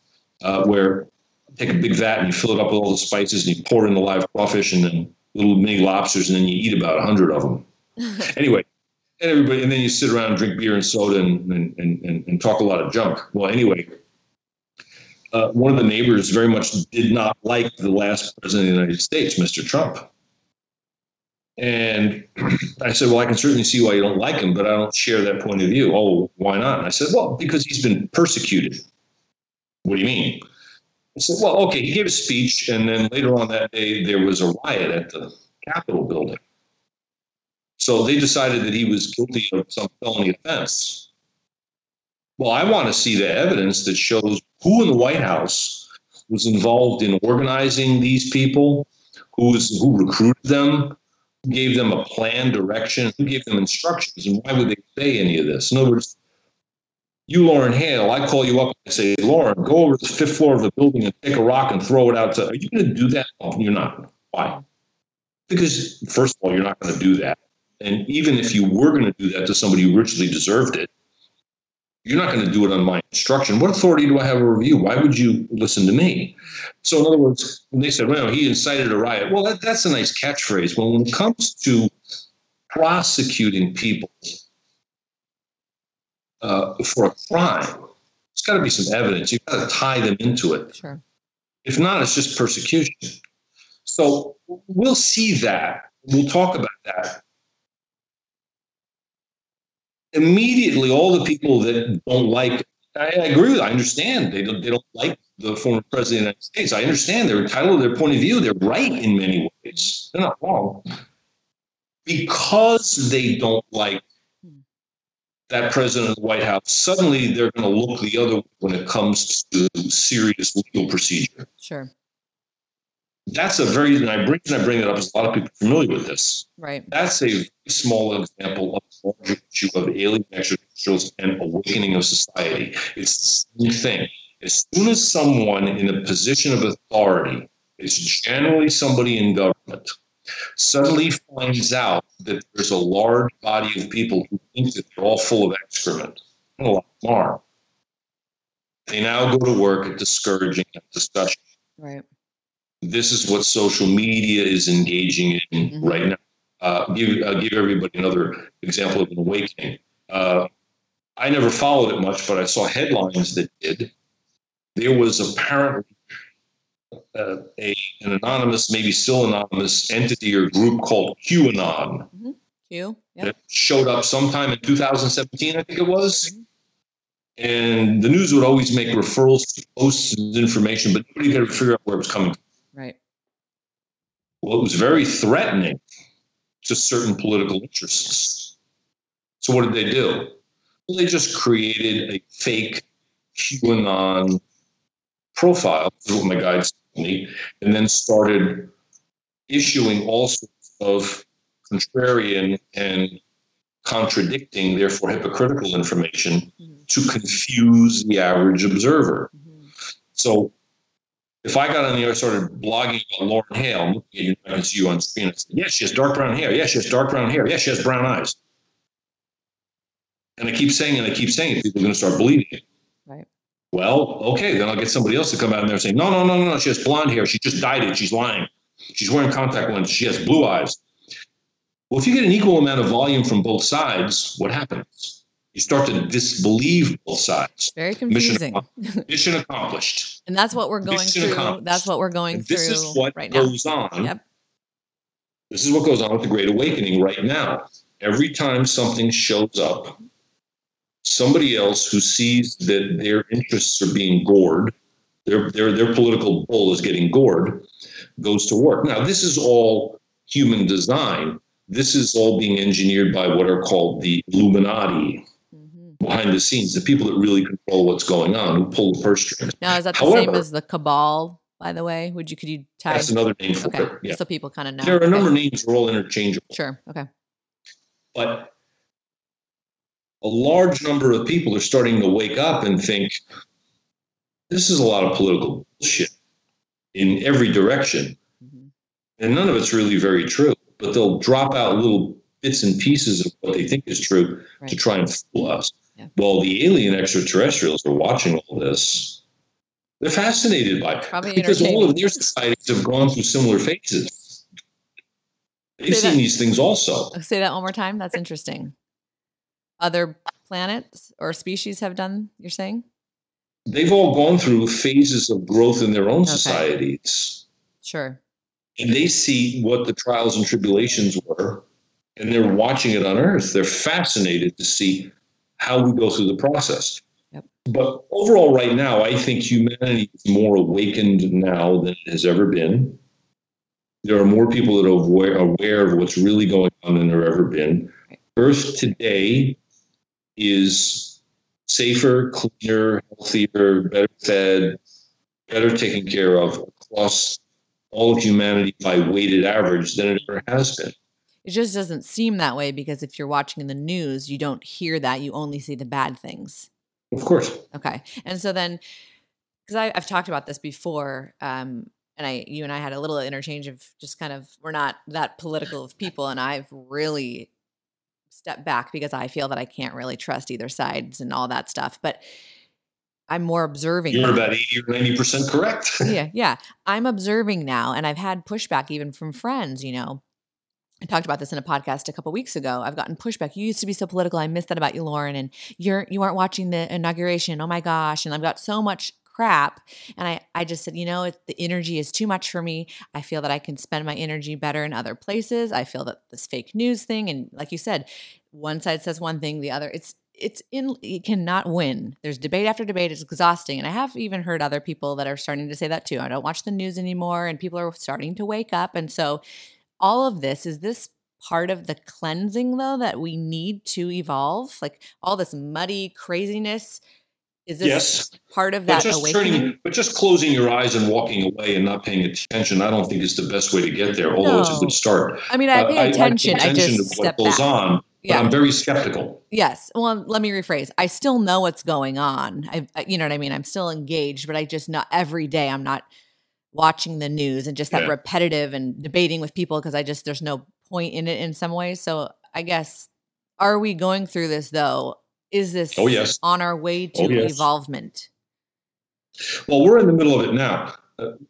where take a big vat and you fill it up with all the spices and you pour in the live crawfish and then little mini lobsters, and then you eat about 100 of them. Anyway, and then you sit around and drink beer and soda and talk a lot of junk. Well, anyway, one of the neighbors very much did not like the last president of the United States, Mr. Trump. And I said, well, I can certainly see why you don't like him, but I don't share that point of view. Oh, why not? And I said, well, because he's been persecuted. What do you mean? I said, well, okay, he gave a speech, and then later on that day, there was a riot at the Capitol building. So they decided that he was guilty of some felony offense. Well, I want to see the evidence that shows who in the White House was involved in organizing these people, who recruited them, who gave them a plan, direction, who gave them instructions, and why would they say any of this? In other words, you, Lauren Hale, I call you up and I say, Lauren, go over to the 5th floor of the building and take a rock and throw it out. Are you going to do that? No, you're not. Why? Because, first of all, you're not going to do that. And even if you were going to do that to somebody who richly deserved it, you're not going to do it on my instruction. What authority do I have over you? Why would you listen to me? So, in other words, when they said, well, he incited a riot, well, that's a nice catchphrase. Well, when it comes to prosecuting people, for a crime, it's got to be some evidence. You've got to tie them into it. Sure. If not, it's just persecution. So we'll see that. We'll talk about that. Immediately, all the people that don't like, I agree with, I understand. They don't like the former president of the United States. I understand they're entitled to their point of view. They're right in many ways. They're not wrong. Because they don't like that president of the White House, suddenly they're going to look the other way when it comes to serious legal procedure. Sure. That's a very, and I bring it up because a lot of people are familiar with this. Right. That's a very small example of the larger issue of alien extraterrestrials and awakening of society. It's the same thing. As soon as someone in a position of authority, it's generally somebody in government, suddenly finds out that there's a large body of people who think that they're all full of excrement. And a lot of them are. They now go to work at discouraging that discussion. Right. This is what social media is engaging in right now. I'll give everybody another example of an awakening. I never followed it much, but I saw headlines that did. There was apparently an anonymous, maybe still anonymous entity or group called QAnon. Mm-hmm. Q, yep. That showed up sometime in 2017, I think it was. Mm-hmm. And the news would always make referrals to posts and information, but nobody could ever figure out where it was coming from. Right. Well, it was very threatening to certain political interests. So what did they do? Well, they just created a fake QAnon profile, is what my guides told me, and then started issuing all sorts of contrarian and contradicting, therefore hypocritical information to confuse the average observer. Mm-hmm. So if I got on the air, started blogging about Lauren Hale, looking at you on screen, and said, yes, she has dark brown hair. Yes, she has dark brown hair. Yes, she has brown eyes. And I keep saying it, people are going to start believing it. Right. Well, okay, then I'll get somebody else to come out and they're saying, no, she has blonde hair. She just dyed it. She's lying. She's wearing contact lenses. She has blue eyes. Well, if you get an equal amount of volume from both sides, what happens? You start to disbelieve both sides. Very confusing. Mission accomplished. And that's what we're going through. That's what we're going through right now. This is what goes on. Yep. This is what goes on with the Great Awakening right now. Every time something shows up, somebody else who sees that their interests are being gored, their political bull is getting gored, goes to work. Now, this is all human design. This is all being engineered by what are called the Illuminati, behind the scenes, the people that really control what's going on, who pull the purse strings. Now, is that the same as the cabal, by the way? Could you tie? That's another name for it. Yeah. So people kind of know. There are a number of names that are all interchangeable. Sure. Okay. But a large number of people are starting to wake up and think, this is a lot of political bullshit in every direction. Mm-hmm. And none of it's really very true. But they'll drop out little bits and pieces of what they think is true to try and fool us. Yeah. Well, the alien extraterrestrials are watching all this. They're fascinated by it. Probably because all of their societies have gone through similar phases. They've seen these things also. Say that one more time. That's interesting. Other planets or species have done, you're saying? They've all gone through phases of growth in their own societies. Sure. And they see what the trials and tribulations were, and they're watching it on Earth. They're fascinated to see how we go through the process. Yep. But overall, right now, I think humanity is more awakened now than it has ever been. There are more people that are aware of what's really going on than there ever been. Earth today is safer, cleaner, healthier, better fed, better taken care of across all of humanity by weighted average than it ever has been. It just doesn't seem that way because if you're watching in the news, you don't hear that. You only see the bad things. Of course. Okay. And so then, because I've talked about this before, and you and I had a little interchange of just kind of, we're not that political of people. And I've really stepped back because I feel that I can't really trust either sides and all that stuff. But I'm more observing. You're about 80 or 90% correct. Yeah. I'm observing now, and I've had pushback even from friends, you know. I talked about this in a podcast a couple of weeks ago. I've gotten pushback. You used to be so political. I miss that about you, Lauren, and you aren't watching the inauguration. Oh my gosh. And I've got so much crap. And I just said, the energy is too much for me. I feel that I can spend my energy better in other places. I feel that this fake news thing, and like you said, one side says one thing, the other, it cannot win. There's debate after debate. It's exhausting. And I have even heard other people that are starting to say that too. I don't watch the news anymore, and people are starting to wake up. And so all of this, is this part of the cleansing though, that we need to evolve? Like all this muddy craziness, is this part of that awakening? But just closing your eyes and walking away and not paying attention, I don't think is the best way to get there. Although it's a good start. I mean, I pay attention to what goes on. Yeah. But I'm very skeptical. Yes. Well, let me rephrase. I still know what's going on. You know what I mean? I'm still engaged, but not every day. I'm not watching the news and just that repetitive and debating with people because there's no point in it in some ways. So I guess, are we going through this though? Is this on our way to evolvement? Well, we're in the middle of it now.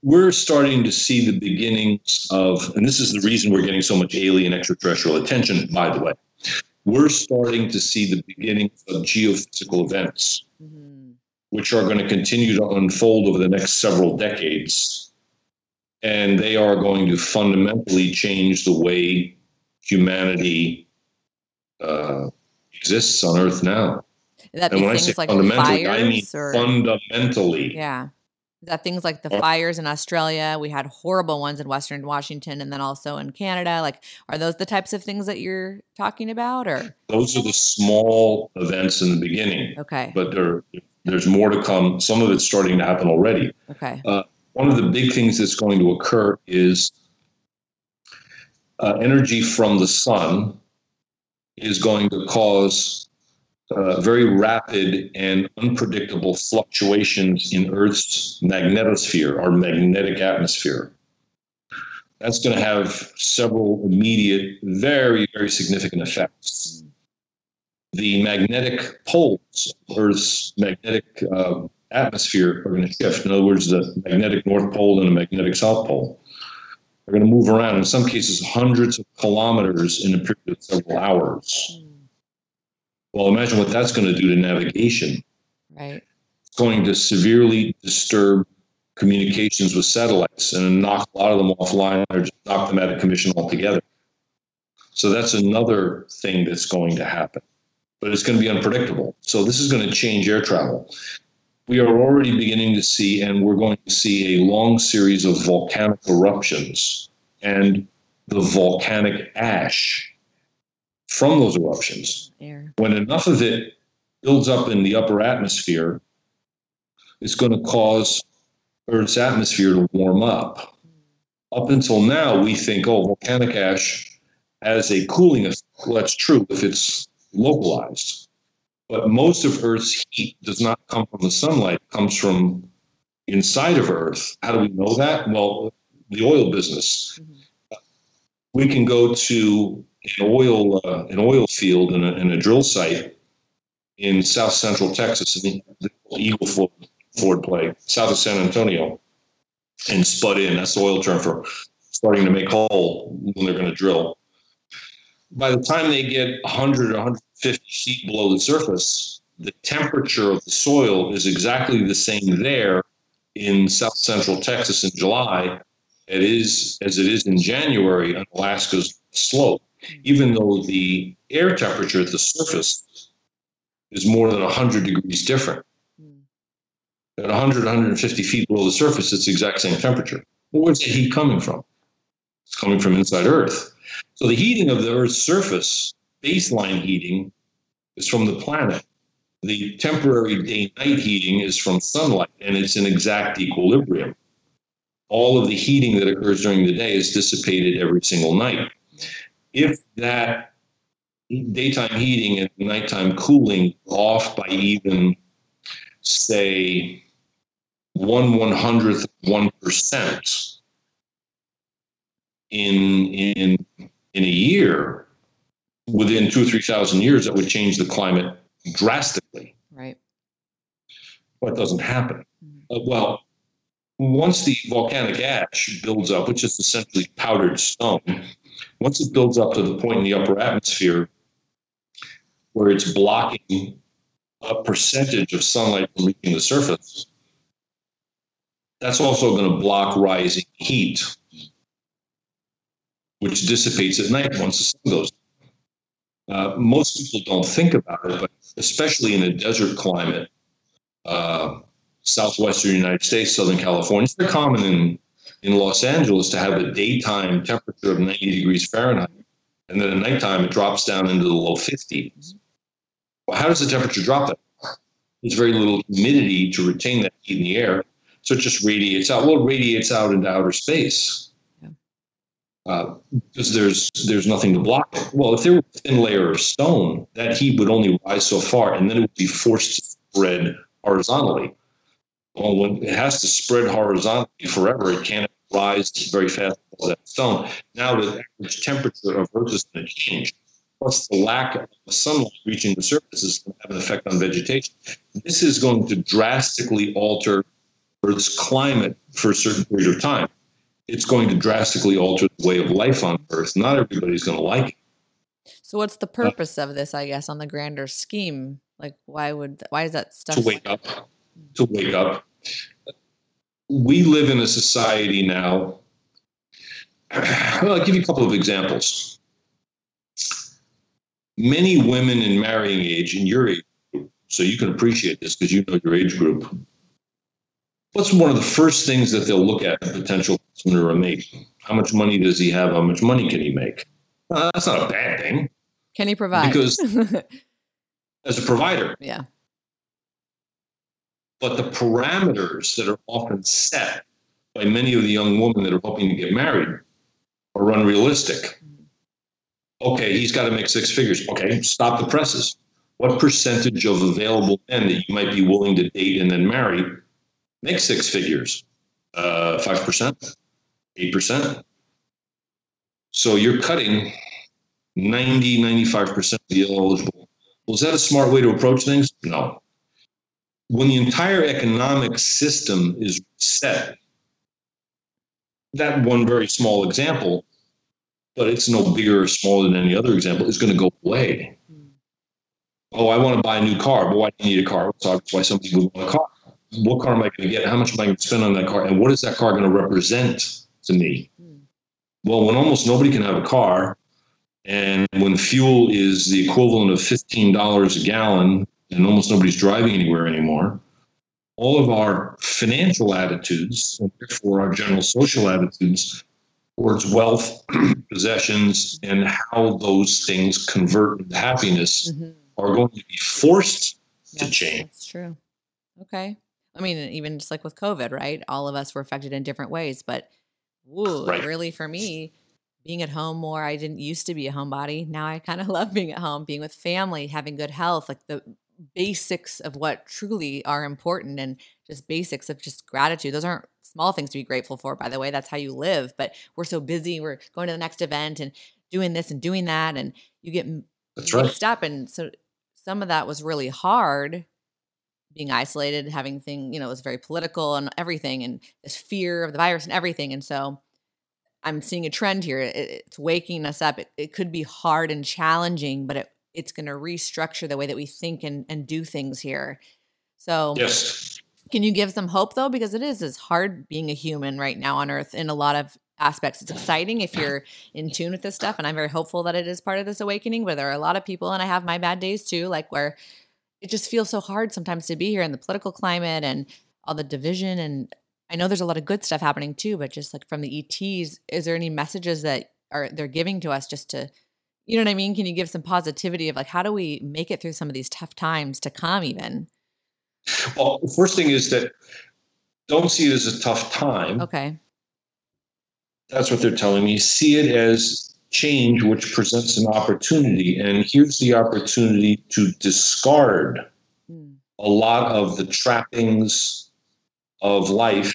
We're starting to see the beginnings of, and this is the reason we're getting so much alien extraterrestrial attention, by the way. We're starting to see the beginnings of geophysical events, which are going to continue to unfold over the next several decades. And they are going to fundamentally change the way humanity exists on Earth now. And when I say like fundamentally, I mean fundamentally. Yeah. That things like the fires in Australia, we had horrible ones in Western Washington and then also in Canada. Like, are those the types of things that you're talking about? Or those are the small events in the beginning. Okay. But there's more to come. Some of it's starting to happen already. Okay. One of the big things that's going to occur is energy from the sun is going to cause very rapid and unpredictable fluctuations in Earth's magnetosphere, our magnetic atmosphere. That's going to have several immediate, very, very significant effects. The magnetic poles of Earth's magnetic atmosphere are going to shift. In other words, the magnetic North Pole and the magnetic South Pole are going to move around, in some cases, hundreds of kilometers in a period of several hours. Well, imagine what that's going to do to navigation. Right. It's going to severely disturb communications with satellites and knock a lot of them offline or just knock them out of commission altogether. So that's another thing that's going to happen, but it's going to be unpredictable. So this is going to change air travel. We are already beginning to see, and we're going to see, a long series of volcanic eruptions and the volcanic ash from those eruptions. Air. When enough of it builds up in the upper atmosphere, it's going to cause Earth's atmosphere to warm up. Up until now, we think, oh, volcanic ash has a cooling effect. Well, that's true if it's localized. But most of Earth's heat does not come from the sunlight. It comes from inside of Earth. How do we know that? Well, the oil business. Mm-hmm. We can go to an oil field and a drill site in South Central Texas, in the Eagle Ford play, south of San Antonio, and spud in. That's the oil term for starting to make hole when they're going to drill. By the time they get 100 or 150 feet below the surface, the temperature of the soil is exactly the same there in South Central Texas in July as it is in January on Alaska's slope, even though the air temperature at the surface is more than 100 degrees different. At 100, 150 feet below the surface, it's the exact same temperature. Well, where's the heat coming from? It's coming from inside Earth. So the heating of the Earth's surface, baseline heating, is from the planet. The temporary day-night heating is from sunlight, and it's in exact equilibrium. All of the heating that occurs during the day is dissipated every single night. If that daytime heating and nighttime cooling off by even, say, 1/100th of 1% in a year, within 2,000 or 3,000 years, that would change the climate drastically. Right. But it doesn't happen. Mm-hmm. Well, once the volcanic ash builds up, which is essentially powdered stone, once it builds up to the point in the upper atmosphere where it's blocking a percentage of sunlight from reaching the surface, that's also going to block rising heat, which dissipates at night once the sun goes down. Most people don't think about it, but especially in a desert climate, southwestern United States, Southern California, it's very common in Los Angeles to have a daytime temperature of 90 degrees Fahrenheit, and then at nighttime it drops down into the low 50s. Well, how does the temperature drop that far? There's very little humidity to retain that heat in the air, so it just radiates out. Well, it radiates out into outer space because there's nothing to block it. Well, if there were a thin layer of stone, that heat would only rise so far, and then it would be forced to spread horizontally. Well, when it has to spread horizontally forever, it can't rise very fast above that stone. Now the average temperature of Earth is going to change. Plus, the lack of sunlight reaching the surface is going to have an effect on vegetation. This is going to drastically alter Earth's climate for a certain period of time. It's going to drastically alter the way of life on Earth. Not everybody's going to like it. So what's the purpose of this, I guess, on the grander scheme? Like, why is that stuff? To wake up. We live in a society now. Well, I'll give you a couple of examples. Many women in marrying age, in your age group, so you can appreciate this because you know your age group, what's one of the first things that they'll look at a potential partner or mate? How much money does he have? How much money can he make? Well, that's not a bad thing. Can he provide? Because as a provider. Yeah. But the parameters that are often set by many of the young women that are hoping to get married are unrealistic. Okay, he's got to make six figures. Okay, stop the presses. What percentage of available men that you might be willing to date and then marry make six figures? 5%, 8%. So you're cutting 90, 95% of the eligible. Well, is that a smart way to approach things? No. When the entire economic system is set, that one very small example, but it's no bigger or smaller than any other example, it's going to go away. oh, I want to buy a new car. But why do you need a car? So obviously why somebody would want a car. What car am I going to get? How much am I going to spend on that car? And what is that car going to represent to me? Well, when almost nobody can have a car, and when fuel is the equivalent of $15 a gallon, and almost nobody's driving anywhere anymore, all of our financial attitudes, and therefore our general social attitudes towards wealth, possessions, and how those things convert into happiness are going to be forced to change. That's true. Okay. I mean, even just like with COVID, right? All of us were affected in different ways, but really for me, being at home more, I didn't used to be a homebody. Now I kind of love being at home, being with family, having good health, like the basics of what truly are important and just basics of just gratitude. Those aren't small things to be grateful for, by the way. That's how you live, but we're so busy. We're going to the next event and doing this and doing that, and you get mixed up. And so some of that was really hard. Being isolated, having thing, you know, it was very political and everything, and this fear of the virus and everything. And so I'm seeing a trend here. It's waking us up. It could be hard and challenging, but it's going to restructure the way that we think and do things here. So yes. Can you give some hope though? Because it is hard being a human right now on Earth in a lot of aspects. It's exciting if you're in tune with this stuff. And I'm very hopeful that it is part of this awakening, but there are a lot of people, and I have my bad days too, like where it just feels so hard sometimes to be here in the political climate and all the division. And I know there's a lot of good stuff happening too, but just like from the ETs, is there any messages that they're giving to us just to, you know what I mean? Can you give some positivity of like, how do we make it through some of these tough times to come even? Well, the first thing is that don't see it as a tough time. Okay. That's what they're telling me. See it as change, which presents an opportunity, and here's the opportunity to discard a lot of the trappings of life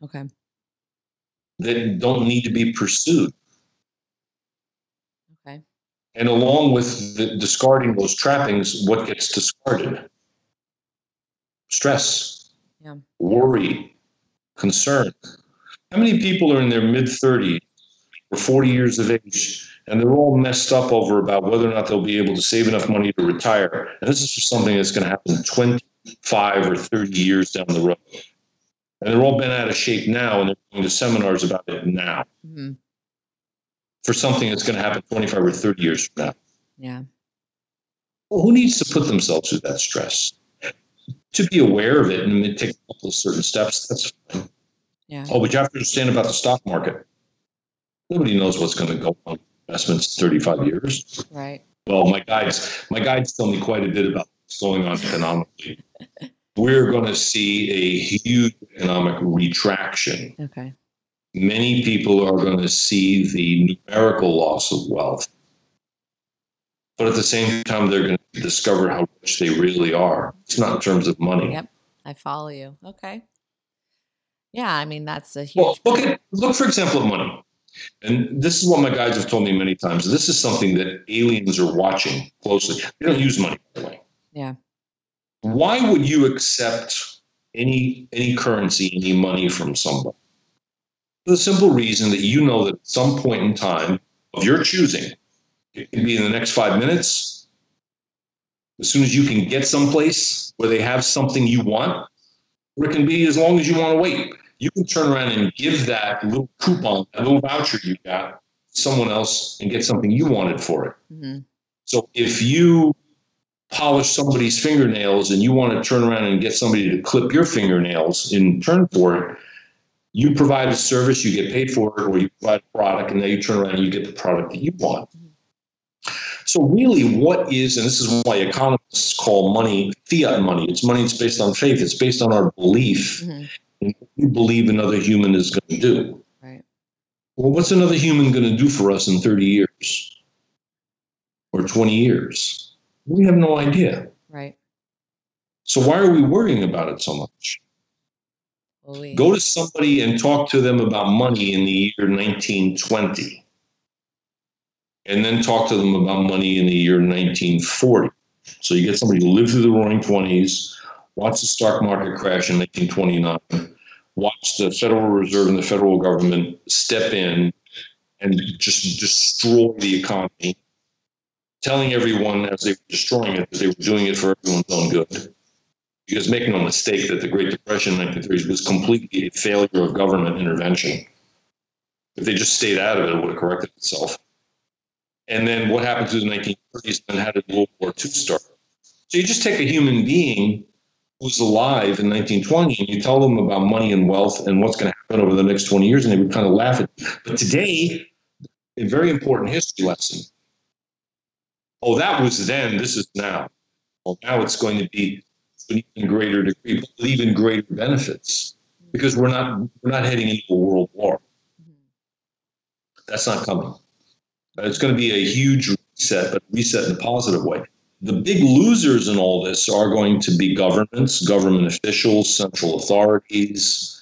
that don't need to be pursued. Okay. And along with the discarding those trappings, what gets discarded? Stress, worry, concern. How many people are in their mid-30s? We're 40 years of age, and they're all messed up over about whether or not they'll be able to save enough money to retire. And this is just something that's going to happen 25 or 30 years down the road. And they're all bent out of shape now, and they're going to seminars about it now for something that's going to happen 25 or 30 years from now. Yeah. Well, who needs to put themselves through that stress? To be aware of it and take a couple of certain steps, that's fine. Yeah. Oh, but you have to understand about the stock market. Nobody knows what's going to go on investments 35 years. Right. Well, my guides tell me quite a bit about what's going on economically. We're going to see a huge economic retraction. Okay. Many people are going to see the numerical loss of wealth. But at the same time, they're going to discover how rich they really are. It's not in terms of money. Yep. I follow you. Okay. Yeah. I mean, that's a huge. Well, look, for example, at money. And this is what my guides have told me many times. This is something that aliens are watching closely. They don't use money, by the way. Yeah. Why would you accept any currency, any money from somebody? For the simple reason that you know that at some point in time of your choosing, it can be in the next 5 minutes, as soon as you can get someplace where they have something you want, or it can be as long as you want to wait. You can turn around and give that little coupon, that little voucher you got, someone else and get something you wanted for it. Mm-hmm. So if you polish somebody's fingernails and you want to turn around and get somebody to clip your fingernails in turn for it, you provide a service, you get paid for it, or you provide a product, and then you turn around and you get the product that you want. Mm-hmm. So really what is, and this is why economists call money fiat money. It's money that's based on faith. It's based on our belief. Mm-hmm. And what you believe another human is going to do. Right. Well, what's another human going to do for us in 30 years or 20 years? We have no idea. Right. So why are we worrying about it so much? Well, go to somebody and talk to them about money in the year 1920. And then talk to them about money in the year 1940. So you get somebody who lived through the Roaring 20s, watch the stock market crash in 1929. Watch the Federal Reserve and the federal government step in and just destroy the economy. telling everyone as they were destroying it, because they were doing it for everyone's own good. Because make no mistake that the Great Depression in the 1930s was completely a failure of government intervention. If they just stayed out of it, it would have corrected itself. And then what happened to the 1930s, and how did World War II start? So you just take a human being who's alive in 1920 and you tell them about money and wealth and what's going to happen over the next 20 years, and they would kind of laugh at you. But today, a very important history lesson. Oh, that was then, this is now. Well, now it's going to be to an even greater degree, but even greater benefits, because we're not heading into a world war. That's not coming. It's going to be a huge reset, but reset in a positive way. The big losers in all this are going to be governments, government officials, central authorities,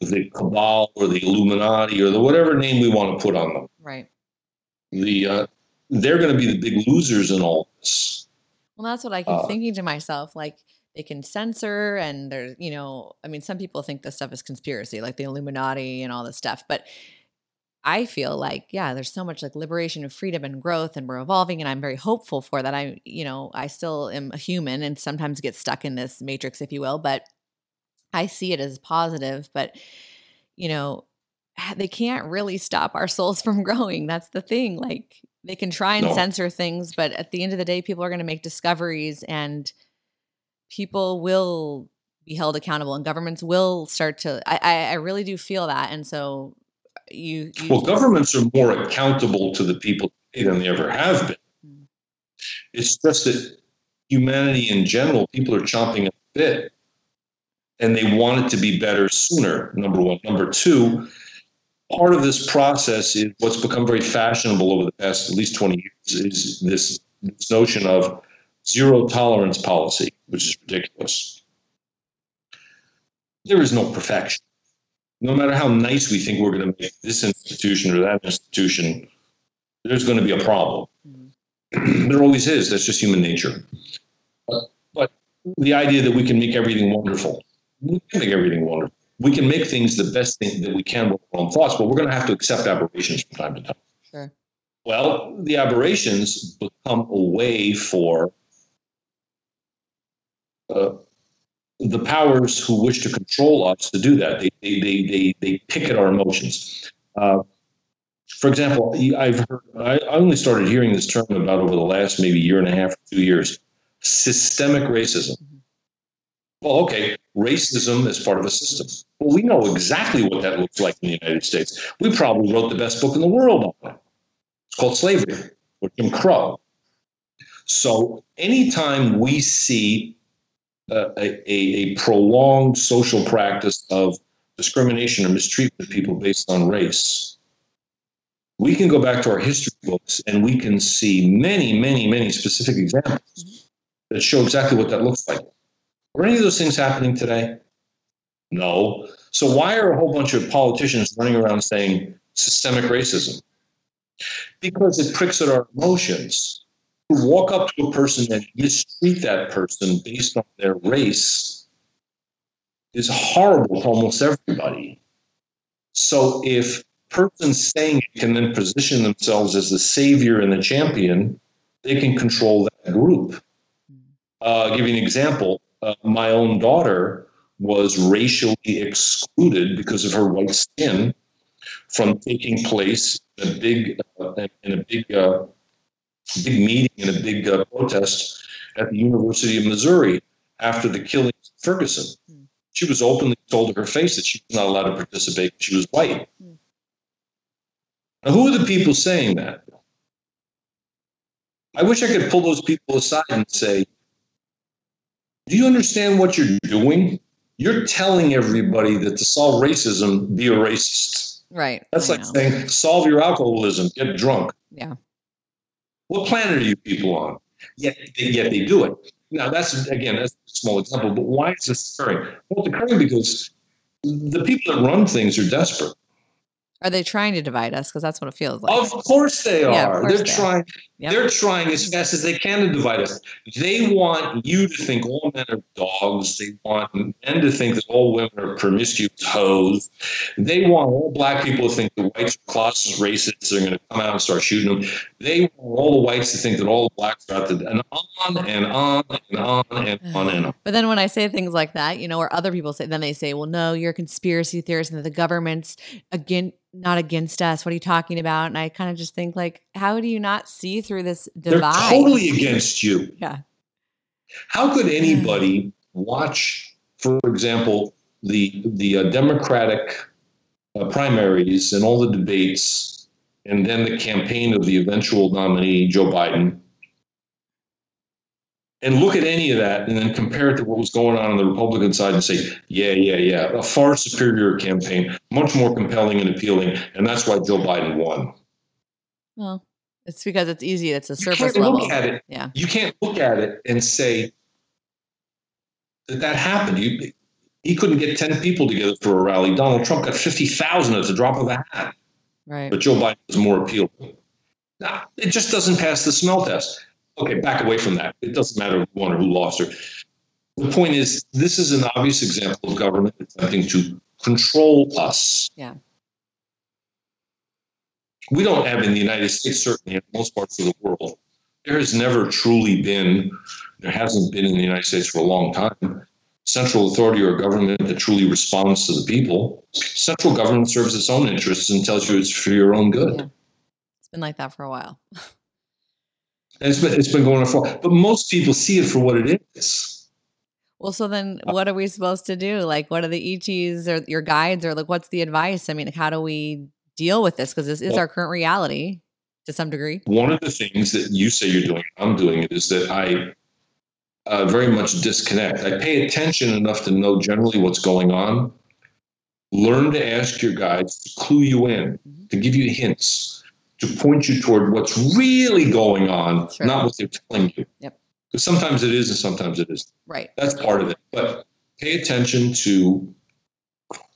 the cabal or the Illuminati or the whatever name we want to put on them. Right. They're going to be the big losers in all this. Well, that's what I keep thinking to myself. Like, they can censor, and there's, you know, I mean, some people think this stuff is conspiracy, like the Illuminati and all this stuff, but I feel like, yeah, there's so much like liberation and freedom and growth, and we're evolving, and I'm very hopeful for that. I still am a human and sometimes get stuck in this matrix, if you will, but I see it as positive. But, you know, they can't really stop our souls from growing. That's the thing. Like, they can try and censor things, but at the end of the day, people are going to make discoveries, and people will be held accountable, and governments will start to, I really do feel that. And so Well, governments are more accountable to the people than they ever have been. Mm-hmm. It's just that humanity in general, people are chomping at the bit, and they want it to be better sooner, number one. Number two, part of this process is what's become very fashionable over the past at least 20 years is this notion of zero tolerance policy, which is ridiculous. There is no perfection. No matter how nice we think we're going to make this institution or that institution, there's going to be a problem. Mm-hmm. There always is. That's just human nature. But the idea that we can make everything wonderful, we can make everything wonderful. We can make things the best thing that we can with our own thoughts, but we're going to have to accept aberrations from time to time. Sure. Well, the aberrations become a way for the powers who wish to control us to do that. They pick at our emotions. For example, I only started hearing this term about over the last maybe year and a half, 2 years, systemic racism. Mm-hmm. Well, okay, racism is part of a system. Well, we know exactly what that looks like in the United States. We probably wrote the best book in the world on it. It's called Slavery or Jim Crow. So anytime we see a prolonged social practice of discrimination or mistreatment of people based on race, we can go back to our history books and we can see many, many, many specific examples that show exactly what that looks like. Are any of those things happening today? No. So why are a whole bunch of politicians running around saying systemic racism? Because it pricks at our emotions. Walk up to a person and mistreat that person based on their race is horrible to almost everybody. So if persons saying it can then position themselves as the savior and the champion, they can control that group. I'll give you an example. My own daughter was racially excluded because of her white skin from taking place in a big meeting and a big protest at the University of Missouri after the killing of Ferguson. Mm. She was openly told to her face that she was not allowed to participate. She was white. Mm. Now, who are the people saying that? I wish I could pull those people aside and say, do you understand what you're doing? You're telling everybody that to solve racism, be a racist. Right. That's saying, solve your alcoholism, get drunk. Yeah. What planet are you people on? Yet they do it. Now, that's a small example, but why is this occurring? Well, it's occurring because the people that run things are desperate. Are they trying to divide us? Because that's what it feels like. Of course they are. Yeah, course they're trying. Yep. They're trying as fast as they can to divide us. They want you to think all men are dogs. They want men to think that all women are promiscuous hoes. They want all black people to think the whites are classless racists. They're going to come out and start shooting them. They want all the whites to think that all the blacks are out there, and on and on and on and on and on. But then when I say things like that, you know, or other people say, then they say, well, no, you're a conspiracy theorist and the government's again. Not against us. What are you talking about? And I kind of just think, like, how do you not see through this divide? They're totally against you. Yeah. How could anybody watch, for example, the Democratic primaries and all the debates, and then the campaign of the eventual nominee, Joe Biden, and look at any of that and then compare it to what was going on the Republican side and say, yeah, a far superior campaign, much more compelling and appealing. And that's why Joe Biden won. Well, it's because it's easy. It's a surface level. Look at it. Yeah. You can't look at it and say that happened. He couldn't get 10 people together for a rally. Donald Trump got 50,000 at the drop of a hat. Right. But Joe Biden was more appealing. Nah, it just doesn't pass the smell test. Okay, back away from that. It doesn't matter who won or who lost. Or the point is, this is an obvious example of government attempting to control us. Yeah. We don't have in the United States, certainly in most parts of the world, there has never truly been, there hasn't been in the United States for a long time, central authority or government that truly responds to the people. Central government serves its own interests and tells you it's for your own good. Yeah. It's been like that for a while. And it's been going on for a while. But most people see it for what it is. Well, so then what are we supposed to do? Like, what are the ETs or your guides or like, what's the advice? I mean, how do we deal with this? Because this is our current reality to some degree. One of the things that you say you're doing, I'm doing it, is that I very much disconnect. I pay attention enough to know generally what's going on. Learn to ask your guides to clue you in, to give you hints, to point you toward what's really going on, sure, not what they're telling you. Yep. Because sometimes it is and sometimes it isn't. Right. That's part of it. But pay attention to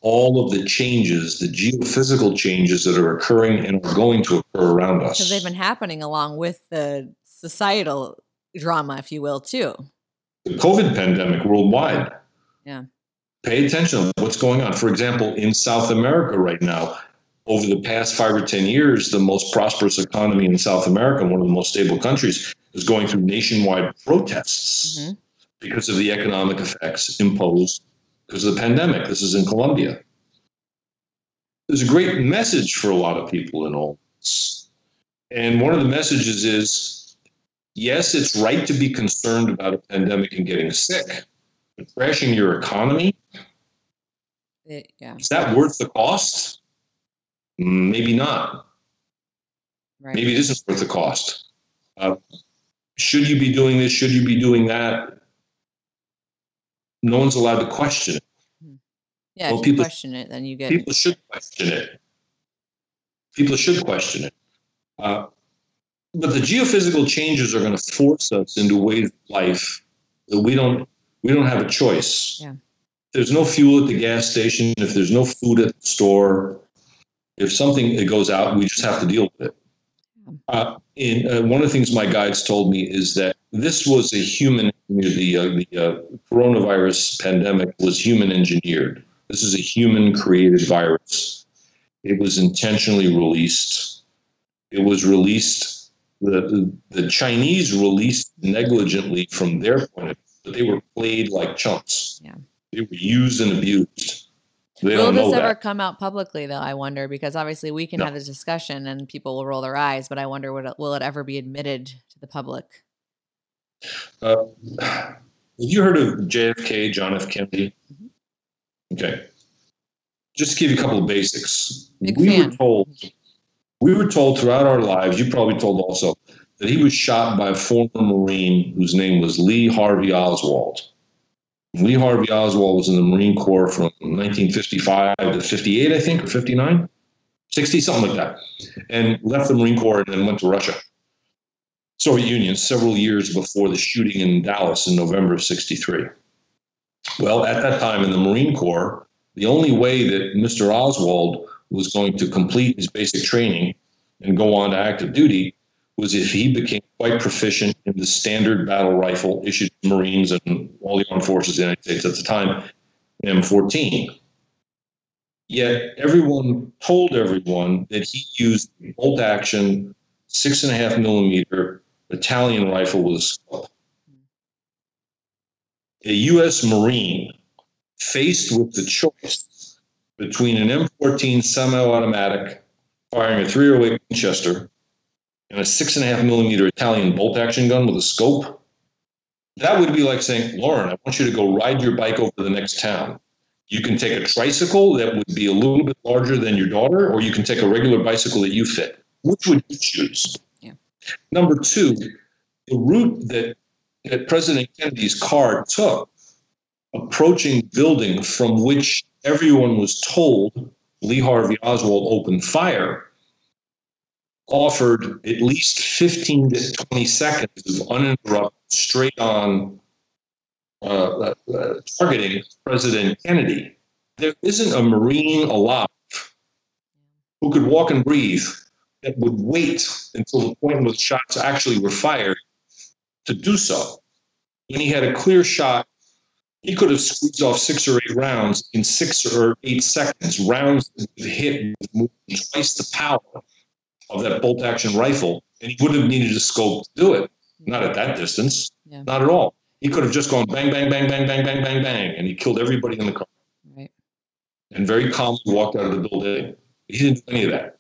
all of the changes, the geophysical changes that are occurring and are going to occur around us. Because they've been happening along with the societal drama, if you will, too. The COVID pandemic worldwide. Yeah. Pay attention to what's going on. For example, in South America right now, over the past 5 or 10 years, the most prosperous economy in South America, one of the most stable countries, is going through nationwide protests because of the economic effects imposed because of the pandemic. This is in Colombia. There's a great message for a lot of people in all this. And one of the messages is, yes, it's right to be concerned about a pandemic and getting sick, but crashing your economy, is that worth the cost? Maybe not. Right. Maybe it isn't worth the cost. Should you be doing this? Should you be doing that? No one's allowed to question it. Yeah, well, if you question it, then you get... People should question it. People should question it. But the geophysical changes are going to force us into ways of life that we don't have a choice. Yeah. There's no fuel at the gas station. If there's no food at the store... If something goes out, we just have to deal with it. One of the things my guides told me is that this was a human, the coronavirus pandemic was human engineered. This is a human created virus. It was intentionally released. It was released, the Chinese released negligently from their point of view, but they were played like chumps. Yeah. They were used and abused. Will this ever come out publicly, though, I wonder, because obviously we can have this discussion and people will roll their eyes, but I wonder, will it ever be admitted to the public? Have you heard of JFK, John F. Kennedy? Mm-hmm. Okay. Just to give you a couple of basics. We were told throughout our lives, you probably told also, that he was shot by a former Marine whose name was Lee Harvey Oswald. Lee Harvey Oswald was in the Marine Corps from 1955 to 58, I think, or 59, 60, something like that, and left the Marine Corps and then went to Russia, Soviet Union, several years before the shooting in Dallas in November of 63. Well, at that time in the Marine Corps, the only way that Mr. Oswald was going to complete his basic training and go on to active duty was if he became quite proficient in the standard battle rifle issued to Marines and all the armed forces of the United States at the time, M14. Yet everyone told everyone that he used a bolt-action 6.5 millimeter Italian rifle with a scope. A U.S. Marine faced with the choice between an M14 semi-automatic firing a .308 Winchester and a 6.5 millimeter Italian bolt-action gun with a scope, that would be like saying, Lauren, I want you to go ride your bike over to the next town. You can take a tricycle that would be a little bit larger than your daughter, or you can take a regular bicycle that you fit. Which would you choose? Yeah. Number two, the route that President Kennedy's car took, approaching the building from which everyone was told Lee Harvey Oswald opened fire, offered at least 15 to 20 seconds of uninterrupted, straight-on targeting President Kennedy. There isn't a Marine alive who could walk and breathe that would wait until the point where the shots actually were fired to do so. When he had a clear shot, he could have squeezed off 6 or 8 rounds in 6 or 8 seconds. Rounds that hit with twice the power of that bolt-action rifle, and he wouldn't have needed a scope to do it. Not at that distance, not at all. He could have just gone bang, bang, bang, bang, bang, bang, bang, bang, and he killed everybody in the car. Right. And very calmly walked out of the building. He didn't do any of that.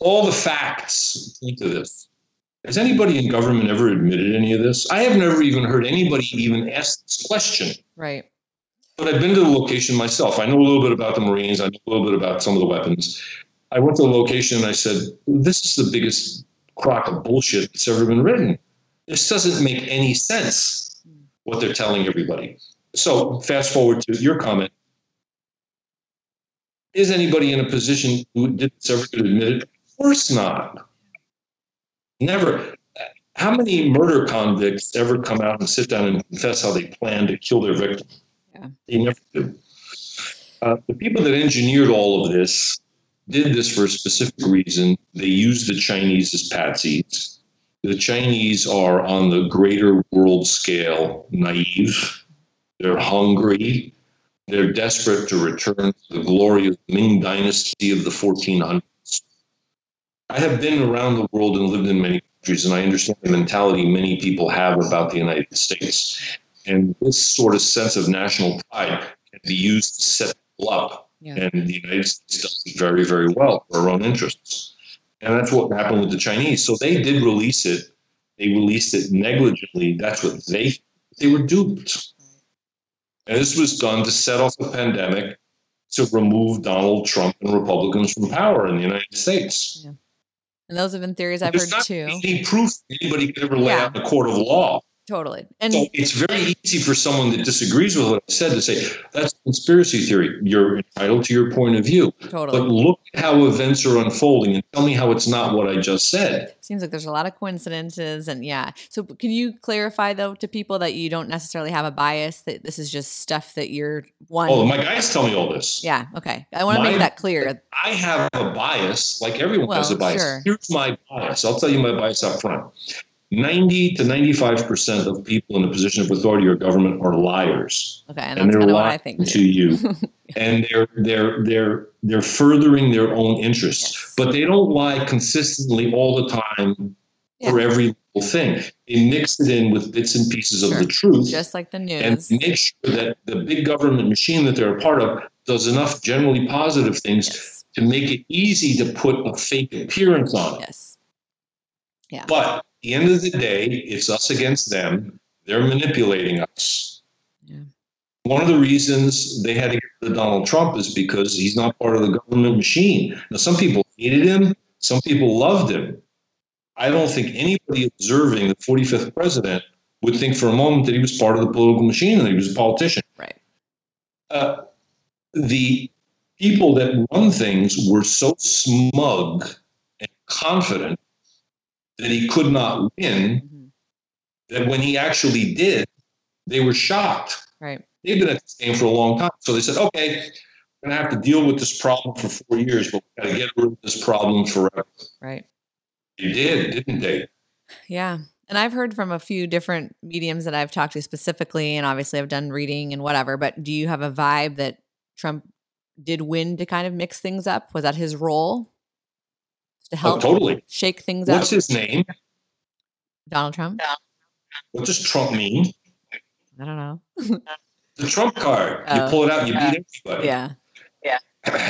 All the facts point to this. Has anybody in government ever admitted any of this? I have never even heard anybody even ask this question. Right. But I've been to the location myself. I know a little bit about the Marines. I know a little bit about some of the weapons. I went to the location and I said, this is the biggest crock of bullshit that's ever been written. This doesn't make any sense, what they're telling everybody. So fast forward to your comment. Is anybody in a position who did this ever could admit it? Of course not. Never. How many murder convicts ever come out and sit down and confess how they planned to kill their victim? Yeah. They never do. The people that engineered all of this did this for a specific reason. They used the Chinese as patsies. The Chinese are, on the greater world scale, naive. They're hungry. They're desperate to return to the glory of the Ming Dynasty of the 1400s. I have been around the world and lived in many countries, and I understand the mentality many people have about the United States. And this sort of sense of national pride can be used to set people up. Yeah. And the United States does it very, very well for our own interests. And that's what happened with the Chinese. So they did release it. They released it negligently. That's what they were duped. And this was done to set off a pandemic to remove Donald Trump and Republicans from power in the United States. Yeah. And those have been theories I've heard too. There's not any proof anybody could ever lay out in a court of law. Totally. And so it's very easy for someone that disagrees with what I said to say, that's a conspiracy theory. You're entitled to your point of view. Totally. But look at how events are unfolding and tell me how it's not what I just said. Seems like there's a lot of coincidences. And yeah. So can you clarify, though, to people that you don't necessarily have a bias, that this is just stuff that you're one? Oh, my guys tell me all this. Yeah. Okay. I want to make that clear. I have a bias. Like everyone has a bias. Sure. Here's my bias. I'll tell you my bias up front. 90 to 95% of people in a position of authority or government are liars. Okay, and that's kind of what I think to you. And they're furthering their own interests, but they don't lie consistently all the time for every little thing. They mix it in with bits and pieces of the truth, just like the news, and make sure that the big government machine that they're a part of does enough generally positive things to make it easy to put a fake appearance on it. Yes. Yeah. But at the end of the day, it's us against them. They're manipulating us. Yeah. One of the reasons they had to get rid of Donald Trump is because he's not part of the government machine. Now, some people hated him. Some people loved him. I don't think anybody observing the 45th president would think for a moment that he was part of the political machine and he was a politician. Right. The people that run things were so smug and confident that he could not win, that when he actually did, they were shocked. Right. They've been at this game for a long time. So they said, okay, going to have to deal with this problem for 4 years, but we've got to get rid of this problem forever. Right. You did, didn't they? Yeah. And I've heard from a few different mediums that I've talked to specifically, and obviously I've done reading and whatever, but do you have a vibe that Trump did win to kind of mix things up? Was that his role? To help shake things up? What's his name? Donald Trump? What does Trump mean? I don't know. The Trump card. You pull it out and you beat everybody. Yeah. Yeah.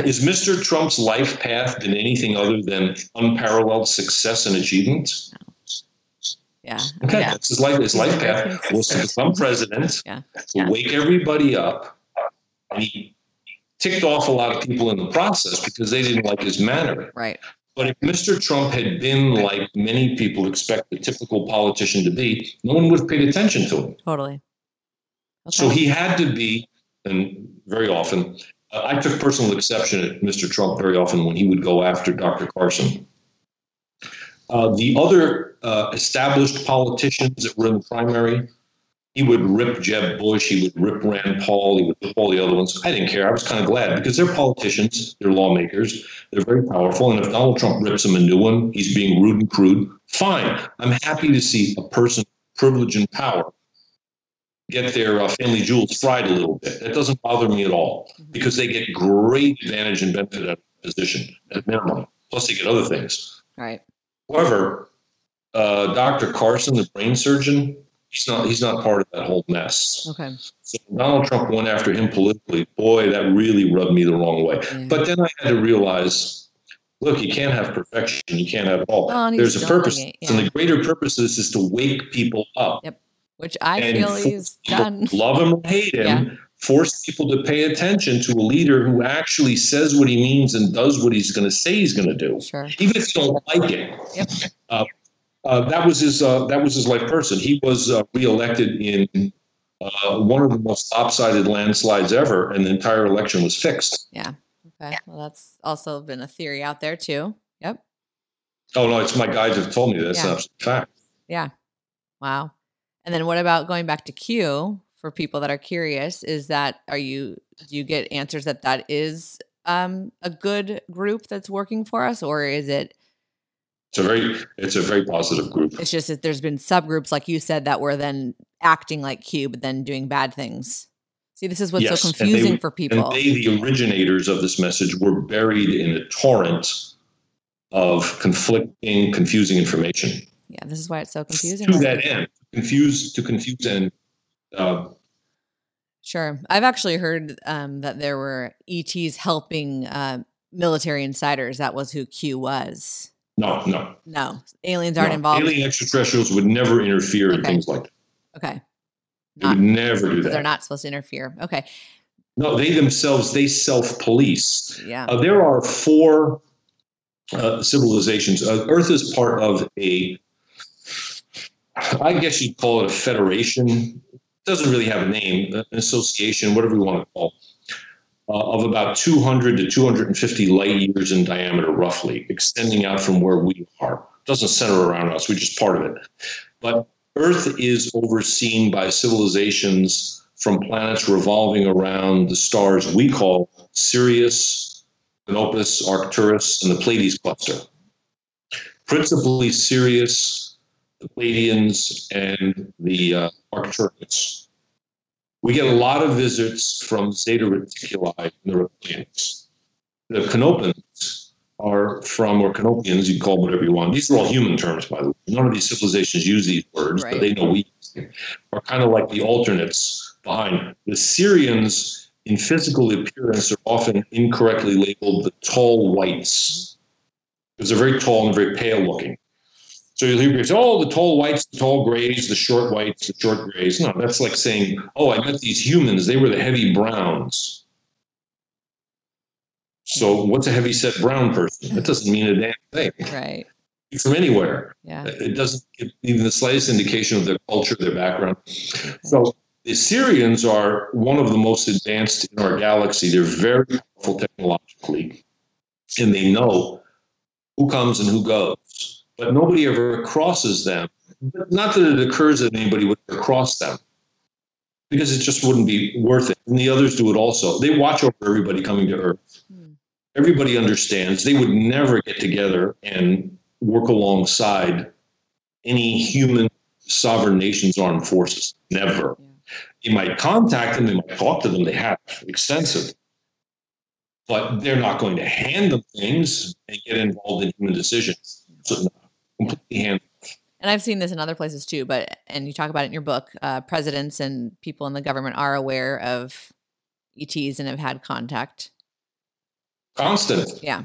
Is Mr. Trump's life path been anything other than unparalleled success and achievement? No. Yeah. Okay. Yeah. That's his life. His life path was to become president, wake everybody up. And he ticked off a lot of people in the process because they didn't like his manner. Right. But if Mr. Trump had been like many people expect the typical politician to be, no one would have paid attention to him. Totally. Okay. So he had to be, and very often, I took personal exception at Mr. Trump very often when he would go after Dr. Carson. The other established politicians that were in the primary, he would rip Jeb Bush, he would rip Rand Paul, he would rip all the other ones. I didn't care. I was kind of glad because they're politicians, they're lawmakers, they're very powerful. And if Donald Trump rips them a new one, he's being rude and crude, fine. I'm happy to see a person with privilege and power get their family jewels fried a little bit. That doesn't bother me at all because they get great advantage and benefit out of the position at minimum. Plus they get other things. All right. However, Dr. Carson, the brain surgeon, He's not part of that whole mess. Okay. So Donald Trump went after him politically. Boy, that really rubbed me the wrong way. Yeah. But then I had to realize, look, you can't have perfection. You can't have all. Oh, there's a purpose. And the greater purpose of this is to wake people up. Yep. Which I feel he's done. Love him or hate him. Yeah. Force people to pay attention to a leader who actually says what he means and does what he's going to say he's going to do. Sure. Even if you don't like it. Yep. That was his life person. He was reelected in one of the most lopsided landslides ever, and the entire election was fixed. Yeah. Okay. Well, that's also been a theory out there too. Yep. Oh no, it's my guides have told me that. That's an absolute fact. Yeah. Wow. And then what about going back to Q for people that are curious? Is that do you get answers that is a good group that's working for us, or is it? It's a very positive group. It's just that there's been subgroups, like you said, that were then acting like Q, but then doing bad things. See, this is what's so confusing for people. And the originators of this message, were buried in a torrent of conflicting, confusing information. Yeah, this is why it's so confusing. To that end, confuse and... Sure. I've actually heard that there were ETs helping military insiders. That was who Q was. No. Aliens aren't involved. Alien extraterrestrials would never interfere in things like that. Okay. They would never do that. They're not supposed to interfere. Okay. No, they themselves, they self-police. Yeah. There are four civilizations. Earth is part of I guess you'd call it a federation. It doesn't really have a name, an association, whatever you want to call it. Of about 200 to 250 light years in diameter, roughly, extending out from where we are. It doesn't center around us. We're just part of it. But Earth is overseen by civilizations from planets revolving around the stars we call Sirius, Canopus, Arcturus, and the Pleiades cluster. Principally Sirius, the Pleiadians, and the Arcturus. We get a lot of visits from Zeta Reticuli and the Reptilians. The Canopians are from, or Canopians, you can call them whatever you want. These are all human terms, by the way. None of these civilizations use these words, But they know we use them. Are kind of like the alternates behind. The Sirians, in physical appearance, are often incorrectly labeled the tall whites, because they're very tall and very pale looking. So you'll hear people say, the tall whites, the tall grays, the short whites, the short grays. No, that's like saying, I met these humans. They were the heavy browns. So what's a heavy-set brown person? That doesn't mean a damn thing. Right. From anywhere. Yeah. It doesn't give even the slightest indication of their culture, their background. Okay. So the Sirians are one of the most advanced in our galaxy. They're very powerful technologically, and they know who comes and who goes. But nobody ever crosses them. Not that it occurs that anybody would ever cross them. because it just wouldn't be worth it. And the others do it also. They watch over everybody coming to Earth. Mm. Everybody understands they would never get together and work alongside any human sovereign nation's armed forces. Never. Yeah. They might contact them, they might talk to them, they have extensive. But they're not going to hand them things and get involved in human decisions. So no, completely hand them. And I've seen this in other places too, but, and you talk about it in your book, presidents and people in the government are aware of ETs and have had contact. Constant. Yeah.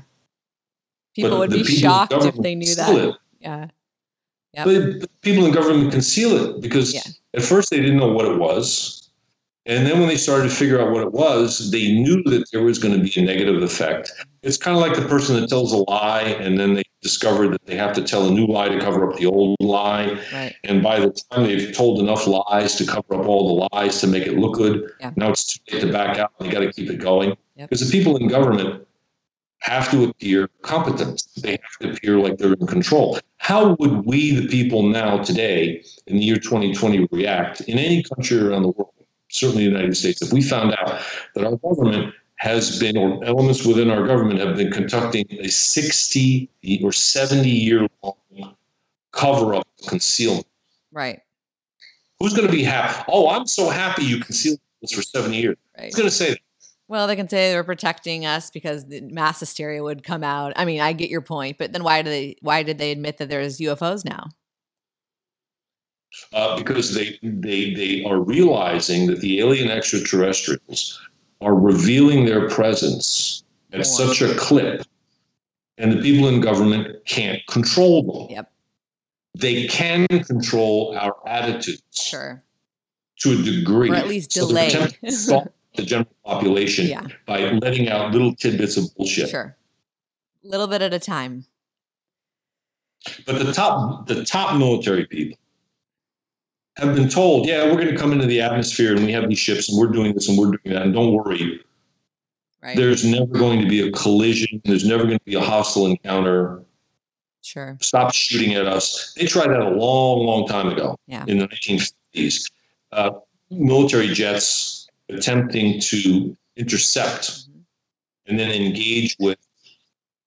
People would be shocked if they knew that. Yeah. Yep. But people in government conceal it because at first they didn't know what it was. And then when they started to figure out what it was, they knew that there was going to be a negative effect. It's kind of like the person that tells a lie and then they discover that they have to tell a new lie to cover up the old lie. Right. And by the time they've told enough lies to cover up all the lies to make it look good, now it's too late to back out. They got to keep it going. Because the people in government have to appear competent. They have to appear like they're in control. How would we, the people now today, in the year 2020, react in any country around the world, certainly the United States, if we found out that our government has been, or elements within our government have been conducting a 60 or 70-year-long cover-up concealment? Right. Who's going to be happy? Oh, I'm so happy you concealed this for 70 years. Right. Who's going to say that? Well, they can say they're protecting us because the mass hysteria would come out. I mean, I get your point, but then why did they admit that there's UFOs now? Because they are realizing that the alien extraterrestrials are revealing their presence at such a clip, and the people in government can't control them. Yep. They can control our attitudes. Sure. To a degree. Or at least delay. The general population by letting out little tidbits of bullshit. Sure. Little bit at a time. But the top military people have been told, we're going to come into the atmosphere and we have these ships and we're doing this and we're doing that. And don't worry. Right. There's never going to be a collision. There's never going to be a hostile encounter. Sure. Stop shooting at us. They tried that a long, long time ago in the 1950s. Military jets attempting to intercept and then engage with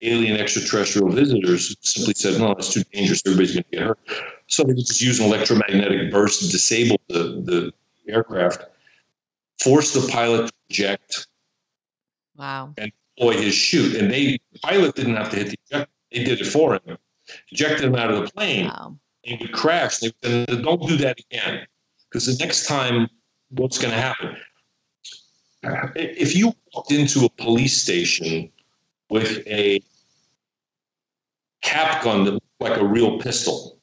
alien extraterrestrial visitors simply said, no, it's too dangerous. Everybody's going to get hurt. So they just use an electromagnetic burst to disable the aircraft, force the pilot to eject and deploy his chute. And the pilot didn't have to hit the ejector. They did it for him. Ejected him out of the plane. Wow. He would crash. They would say, don't do that again. Because the next time, what's going to happen? If you walked into a police station with a cap gun that looked like a real pistol,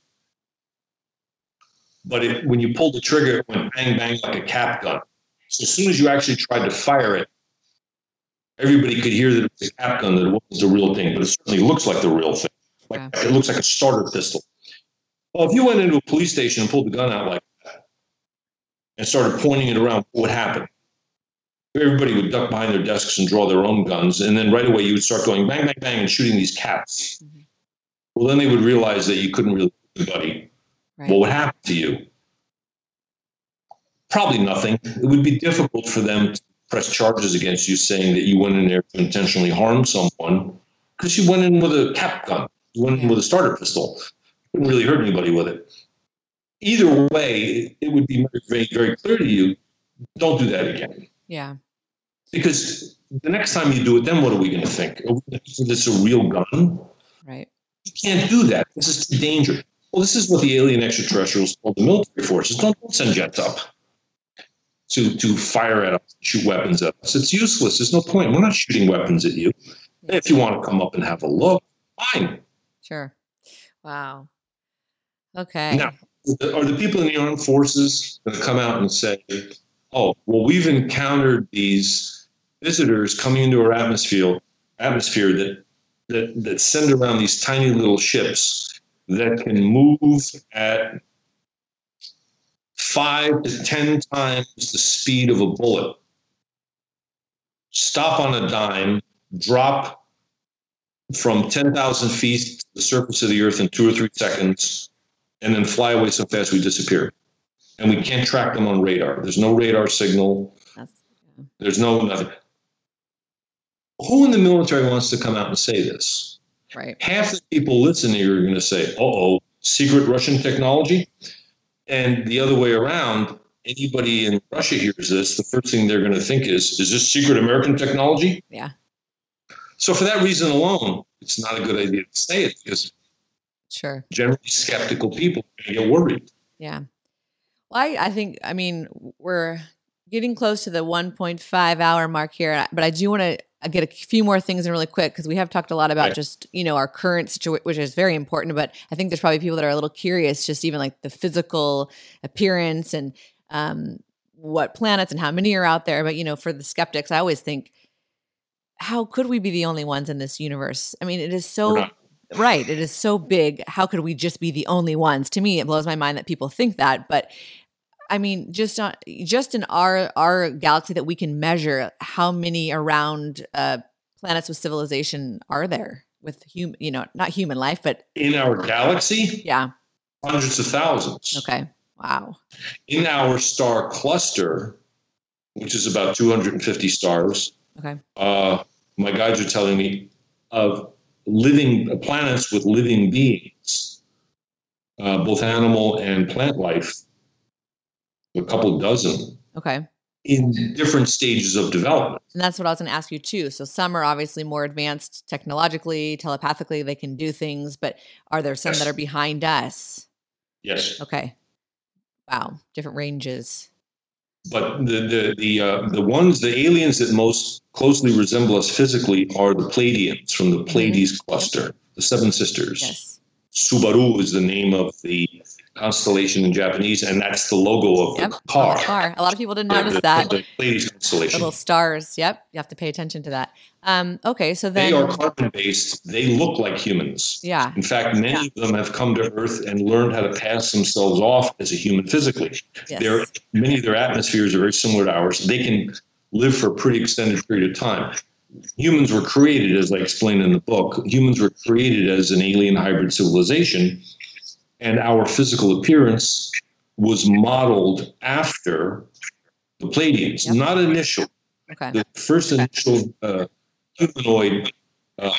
but when you pulled the trigger, it went bang, bang like a cap gun. So as soon as you actually tried to fire it, everybody could hear that it was a cap gun, that it wasn't a real thing, but it certainly looks like the real thing. It looks like a starter pistol. Well, if you went into a police station and pulled the gun out like that and started pointing it around, what would happen? Everybody would duck behind their desks and draw their own guns. And then right away, you would start going bang, bang, bang and shooting these caps. Mm-hmm. Well, then they would realize that you couldn't really do anybody. Right. What would happen to you? Probably nothing. It would be difficult for them to press charges against you saying that you went in there to intentionally harm someone because you went in with a cap gun. You went in with a starter pistol. You couldn't really hurt anybody with it. Either way, it would be very, very clear to you, don't do that again. Yeah. Because the next time you do it, then what are we going to think? Are we going to think it's a real gun? Right. You can't do that. This is too dangerous. Well, this is what the alien extraterrestrials told the military forces. Don't send jets up to fire at us, shoot weapons at us. It's useless. There's no point. We're not shooting weapons at you. Yeah. If you want to come up and have a look, fine. Sure. Wow. Okay. Now, are the people in the armed forces going to come out and say, oh, well, we've encountered these visitors coming into our atmosphere that send around these tiny little ships that can move at 5 to 10 times the speed of a bullet. Stop on a dime, drop from 10,000 feet to the surface of the Earth in 2 or 3 seconds, and then fly away so fast we disappear. and we can't track them on radar. There's no radar signal. There's no nothing. Who in the military wants to come out and say this? Right. Half the people listening are going to say, uh-oh, secret Russian technology. And the other way around, anybody in Russia hears this, the first thing they're going to think is this secret American technology? Yeah. So for that reason alone, it's not a good idea to say it, because sure, generally skeptical people are going to get worried. Yeah. Well, I think, I mean, we're getting close to the 1.5 hour mark here, but I do want to get a few more things in really quick, because we have talked a lot about just, you know, our current situation, which is very important, but I think there's probably people that are a little curious, just even like the physical appearance and what planets and how many are out there. But, you know, for the skeptics, I always think, how could we be the only ones in this universe? I mean, it is so, right, it is so big. How could we just be the only ones? To me, it blows my mind that people think that, but I mean, just in our galaxy that we can measure, how many around planets with civilization are there with human, you know, not human life, but in our galaxy? Yeah. Hundreds of thousands. Okay. Wow. In our star cluster, which is about 250 stars. Okay. My guides are telling me of living planets with living beings, both animal and plant life. A couple dozen. Okay. In different stages of development. And that's what I was going to ask you too. So some are obviously more advanced technologically, telepathically, they can do things, but are there some that are behind us? Yes. Okay. Wow. Different ranges. But the ones, the aliens that most closely resemble us physically are the Pleiadians from the Pleiades cluster, the Seven Sisters. Yes. Subaru is the name of the constellation in Japanese, and that's the logo of the car. The car. A lot of people didn't notice that. The Pleiades constellation. Little stars. Yep. You have to pay attention to that. Okay. So then, they are carbon-based. They look like humans. Yeah. In fact, many of them have come to Earth and learned how to pass themselves off as a human physically. Yes. Many of their atmospheres are very similar to ours. They can live for a pretty extended period of time. Humans were created, as I explained in the book, humans were created as an alien hybrid civilization, and our physical appearance was modeled after the Pleiadians, not initial. Okay. The first initial humanoid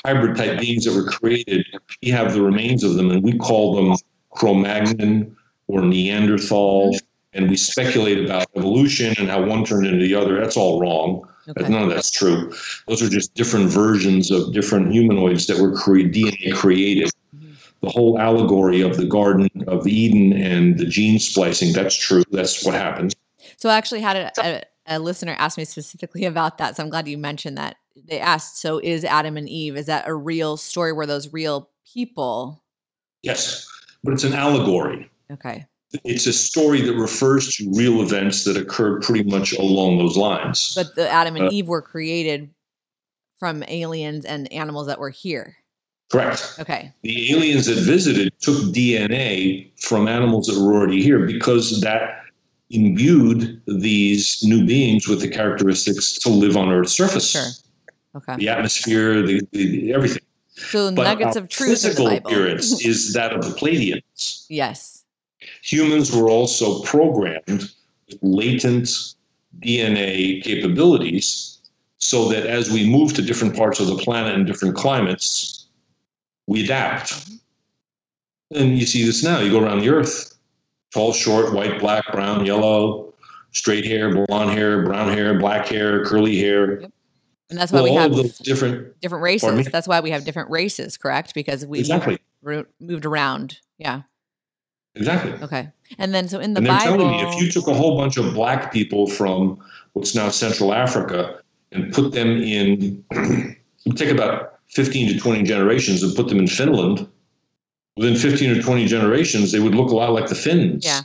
hybrid type beings that were created, we have the remains of them, and we call them Cro-Magnon or Neanderthal, and we speculate about evolution and how one turned into the other. That's all wrong. Okay. None of that's true. Those are just different versions of different humanoids that were DNA created. The whole allegory of the Garden of Eden and the gene splicing, that's true. That's what happened. So I actually had a listener ask me specifically about that, so I'm glad you mentioned that. They asked, so is Adam and Eve, is that a real story? Were those real people? Yes, but it's an allegory. Okay. It's a story that refers to real events that occurred pretty much along those lines. But the Adam and Eve were created from aliens and animals that were here. Correct. Okay. The aliens that visited took DNA from animals that were already here, because that imbued these new beings with the characteristics to live on Earth's surface. Sure. Okay. The atmosphere, the everything. So but nuggets of truth. Physical in the Bible. Appearance is that of the Pleiadians. Yes. Humans were also programmed with latent DNA capabilities, so that as we move to different parts of the planet and different climates, we adapt. And you see this now. You go around the Earth, tall, short, white, black, brown, yellow, straight hair, blonde hair, brown hair, black hair, curly hair. Yep. And that's why we have different races. That's why we have different races, correct? Because we moved around. Yeah. Exactly. Okay. And then so in the Bible. And they're telling me, if you took a whole bunch of black people from what's now Central Africa and put them in, take about 15 to 20 generations and put them in Finland, within 15 or 20 generations, they would look a lot like the Finns. Yeah.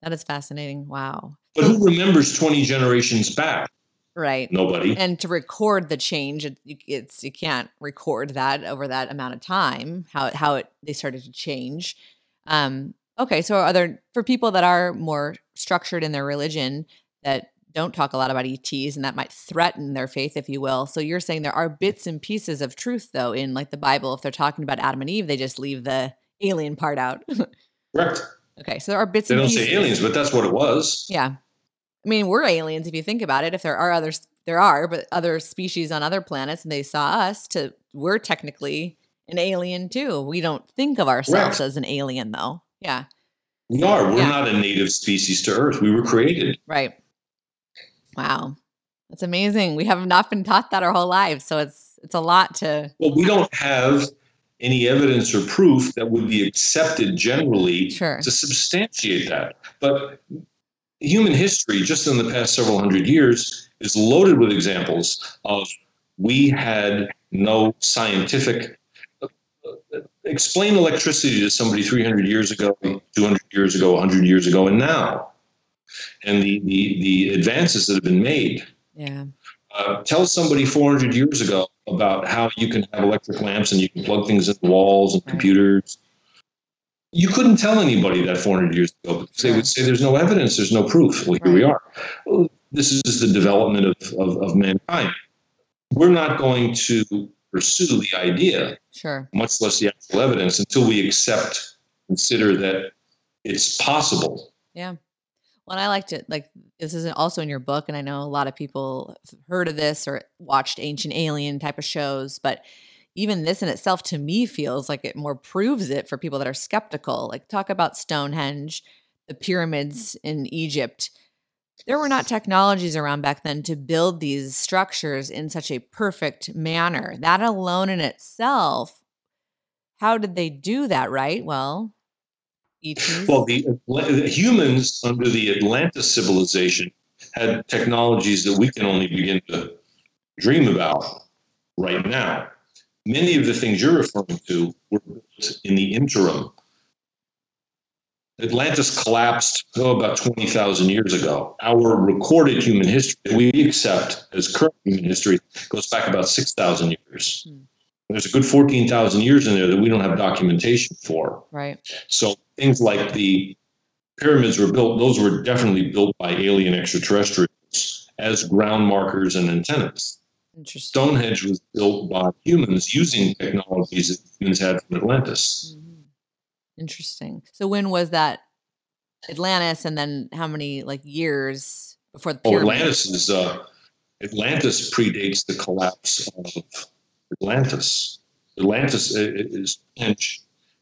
That is fascinating. Wow. But who remembers 20 generations back? Right. Nobody. And to record the change, you can't record that over that amount of time, how they started to change. Okay. So for people that are more structured in their religion that don't talk a lot about ETs, and that might threaten their faith, if you will. So you're saying there are bits and pieces of truth, though, in like the Bible. If they're talking about Adam and Eve, they just leave the alien part out. Correct. Okay, so there are bits and pieces. They don't say aliens, but that's what it was. Yeah. I mean, we're aliens if you think about it. If there are others, there are, but other species on other planets, and they saw us, we're technically an alien too. We don't think of ourselves as an alien, though. Yeah. We are. We're not a native species to Earth. We were created. Right. Wow. That's amazing. We have not been taught that our whole lives, so it's a lot to... Well, we don't have any evidence or proof that would be accepted generally to substantiate that. But human history, just in the past several hundred years, is loaded with examples of we had no scientific... Explain electricity to somebody 300 years ago, 200 years ago, 100 years ago, and now. And the advances that have been made. Yeah. Tell somebody 400 years ago about how you can have electric lamps and you can plug things in the walls and computers. You couldn't tell anybody that 400 years ago because they would say there's no evidence, there's no proof. Well, here we are. Well, this is the development of mankind. We're not going to pursue the idea, much less the actual evidence, until we consider that it's possible. Yeah. Well, I liked it. Like, this is also in your book, and I know a lot of people have heard of this or watched ancient alien type of shows, but even this in itself to me feels like it more proves it for people that are skeptical. Like, talk about Stonehenge, the pyramids in Egypt. There were not technologies around back then to build these structures in such a perfect manner. That alone in itself, how did they do that, right? Well... Well, the humans under the Atlantis civilization had technologies that we can only begin to dream about right now. Many of the things you're referring to were built in the interim. Atlantis collapsed about 20,000 years ago. Our recorded human history that we accept as current human history goes back about 6,000 years. There's a good 14,000 years in there that we don't have documentation for. Right. So things like the pyramids were built, those were definitely built by alien extraterrestrials as ground markers and antennas. Interesting. Stonehenge was built by humans using technologies that humans had from Atlantis. Mm-hmm. Interesting. So when was that Atlantis, and then how many years before the pyramids? Oh, Atlantis predates the collapse of Atlantis. Atlantis is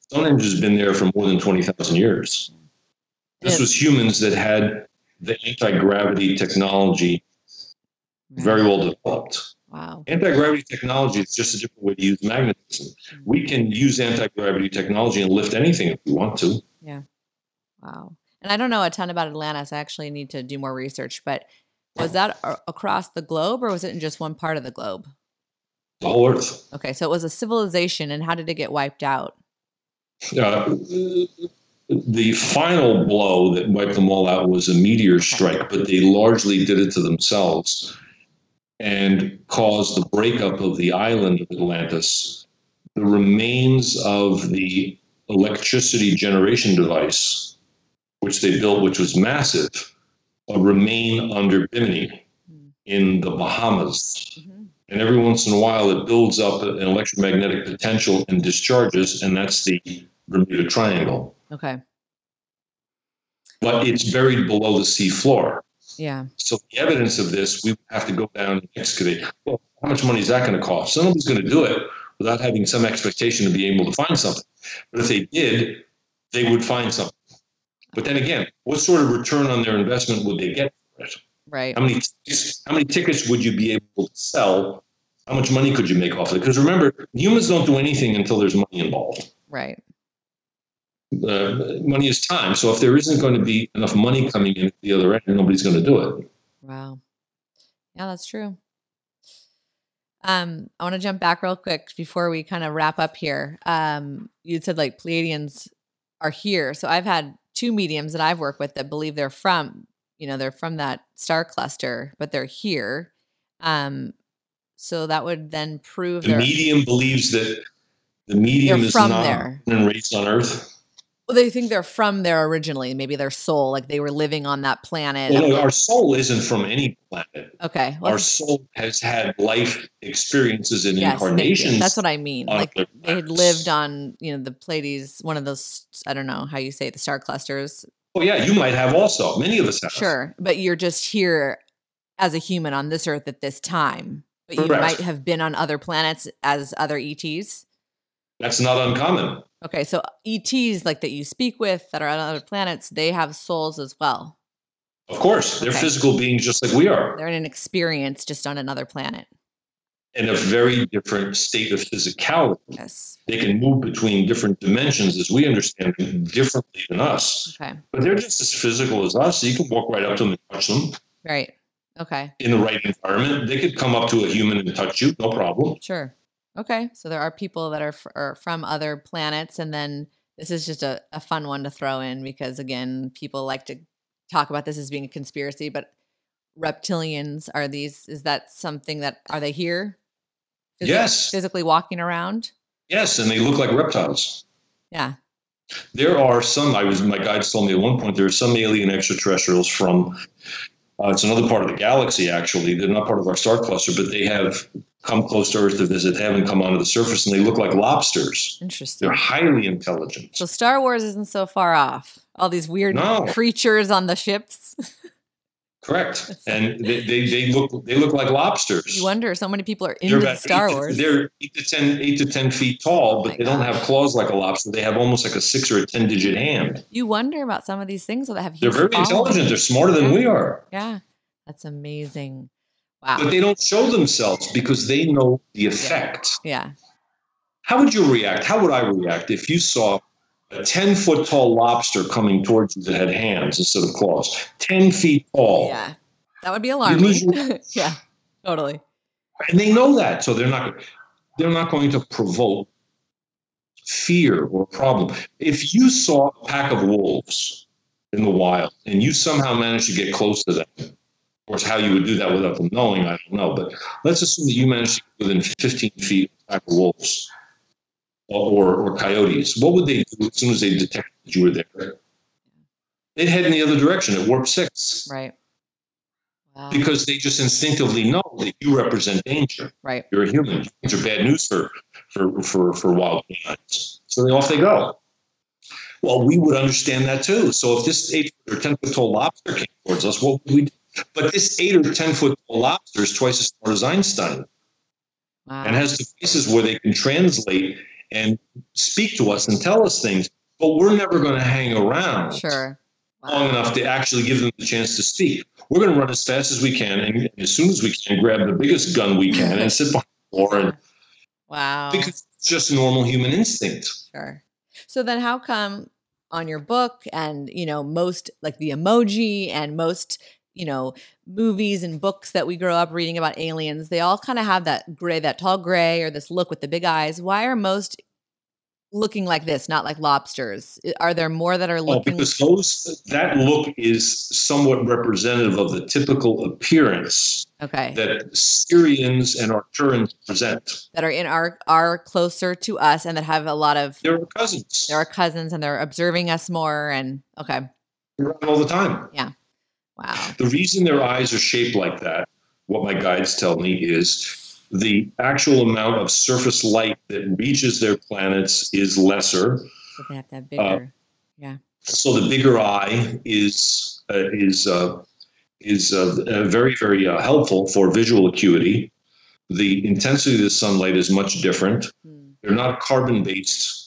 Stonehenge has been there for more than 20,000 years. This was humans that had the anti-gravity technology very well developed. Wow. Anti-gravity technology is just a different way to use magnetism. We can use anti-gravity technology and lift anything if we want to. Yeah. Wow. And I don't know a ton about Atlantis. I actually need to do more research, but was that across the globe, or was it in just one part of the globe? The whole Earth. Okay, so it was a civilization, and how did it get wiped out? The final blow that wiped them all out was a meteor strike, but they largely did it to themselves and caused the breakup of the island of Atlantis. The remains of the electricity generation device, which they built, which was massive, remain under Bimini in the Bahamas. Mm-hmm. And every once in a while, it builds up an electromagnetic potential and discharges, and that's the Bermuda Triangle. Okay. But it's buried below the sea floor. Yeah. So the evidence of this, we have to go down and excavate. Well, how much money is that going to cost? Someone's going to do it without having some expectation of being able to find something. But if they did, they would find something. But then again, what sort of return on their investment would they get for it? Right. How many tickets would you be able to sell? How much money could you make off of it? Because remember, humans don't do anything until there's money involved. Right. Money is time. So if there isn't going to be enough money coming in at the other end, nobody's going to do it. Wow. Yeah, that's true. I want to jump back real quick before we kind of wrap up here. You said Pleiadians are here. So I've had two mediums that I've worked with that believe they're from... they're from that star cluster, but they're here. So that would then prove the medium believes that the medium is not born and raised on Earth. Well, they think they're from there originally. Maybe their soul, like they were living on that planet. Well, no, our soul isn't from any planet. Okay. Well, our soul has had life experiences and incarnations. That's what I mean. Like they had lived on, the Pleiades, one of those, I don't know how you say it, the star clusters. Oh, yeah. You might have also. Many of us have. Sure. But you're just here as a human on this earth at this time. But you might have been on other planets as other ETs. That's not uncommon. Okay, so ETs like that you speak with that are on other planets, they have souls as well. Of course. They're physical beings just like we are. They're in an experience just on another planet. In a very different state of physicality. Yes. They can move between different dimensions as we understand them differently than us. Okay. But they're just as physical as us. So you can walk right up to them and touch them. Right. Okay. In the right environment. They could come up to a human and touch you. No problem. Sure. Okay, so there are people that are from other planets, and then this is just a fun one to throw in because, again, people like to talk about this as being a conspiracy, but reptilians are these – is that something that – are they here? Yes. Physically walking around? Yes, and they look like reptiles. Yeah. There are some – my guides told me at one point there are some alien extraterrestrials from – it's another part of the galaxy, actually. They're not part of our star cluster, but they have come close to Earth to visit heaven, come onto the surface, and they look like lobsters. Interesting. They're highly intelligent. So Star Wars isn't so far off. All these weird creatures on the ships. Correct. And they look like lobsters. You wonder. So many people are into Star Wars. They're 8 to 10 feet tall, but they don't have claws like a lobster. They have almost like a 6 or a 10 digit hand. You wonder about some of these things that have huge They're very intelligent. They're smarter than we are. Yeah. That's amazing. Wow. But they don't show themselves because they know the effect. Yeah. How would you react? How would I react if you saw a 10-foot tall lobster coming towards you that had hands instead of claws? 10 feet tall. Yeah. That would be alarming. Yeah. Totally. And they know that. So they're not going to provoke fear or problem. If you saw a pack of wolves in the wild and you somehow managed to get close to them, of course, how you would do that without them knowing, I don't know. But let's assume that you managed to get within 15 feet of a pack of wolves. Or coyotes, what would they do as soon as they detected you were there? They'd head in the other direction at warp 6. Right. Wow. Because they just instinctively know that you represent danger. Right. You're a human. Humans are bad news for wild animals. So off they go. Well, we would understand that too. So if this 8 or 10 foot tall lobster came towards us, what would we do? But this 8 or 10 foot tall lobster is twice as smart as Einstein. Wow. And has devices where they can translate and speak to us and tell us things, but we're never going to hang around long enough to actually give them the chance to speak. We're going to run as fast as we can, and as soon as we can, grab the biggest gun we can and sit behind the door. And, because it's just normal human instinct. Sure. So then how come on your book and, most like the emoji and most, movies and books that we grow up reading about aliens, they all kind of have that gray, that tall gray or this look with the big eyes. Why are most looking like this, not like lobsters? Are there more that are looking? Oh, because that look is somewhat representative of the typical appearance that Sirians and Arcturians present. That are are closer to us and that have a lot of... They're cousins. They're our cousins and they're observing us more and... Okay. They're around all the time. Yeah. Wow. The reason their eyes are shaped like that, what my guides tell me, is the actual amount of surface light that reaches their planets is lesser. So they have to have bigger, So the bigger eye is very, very helpful for visual acuity. The intensity of the sunlight is much different. They're not carbon-based.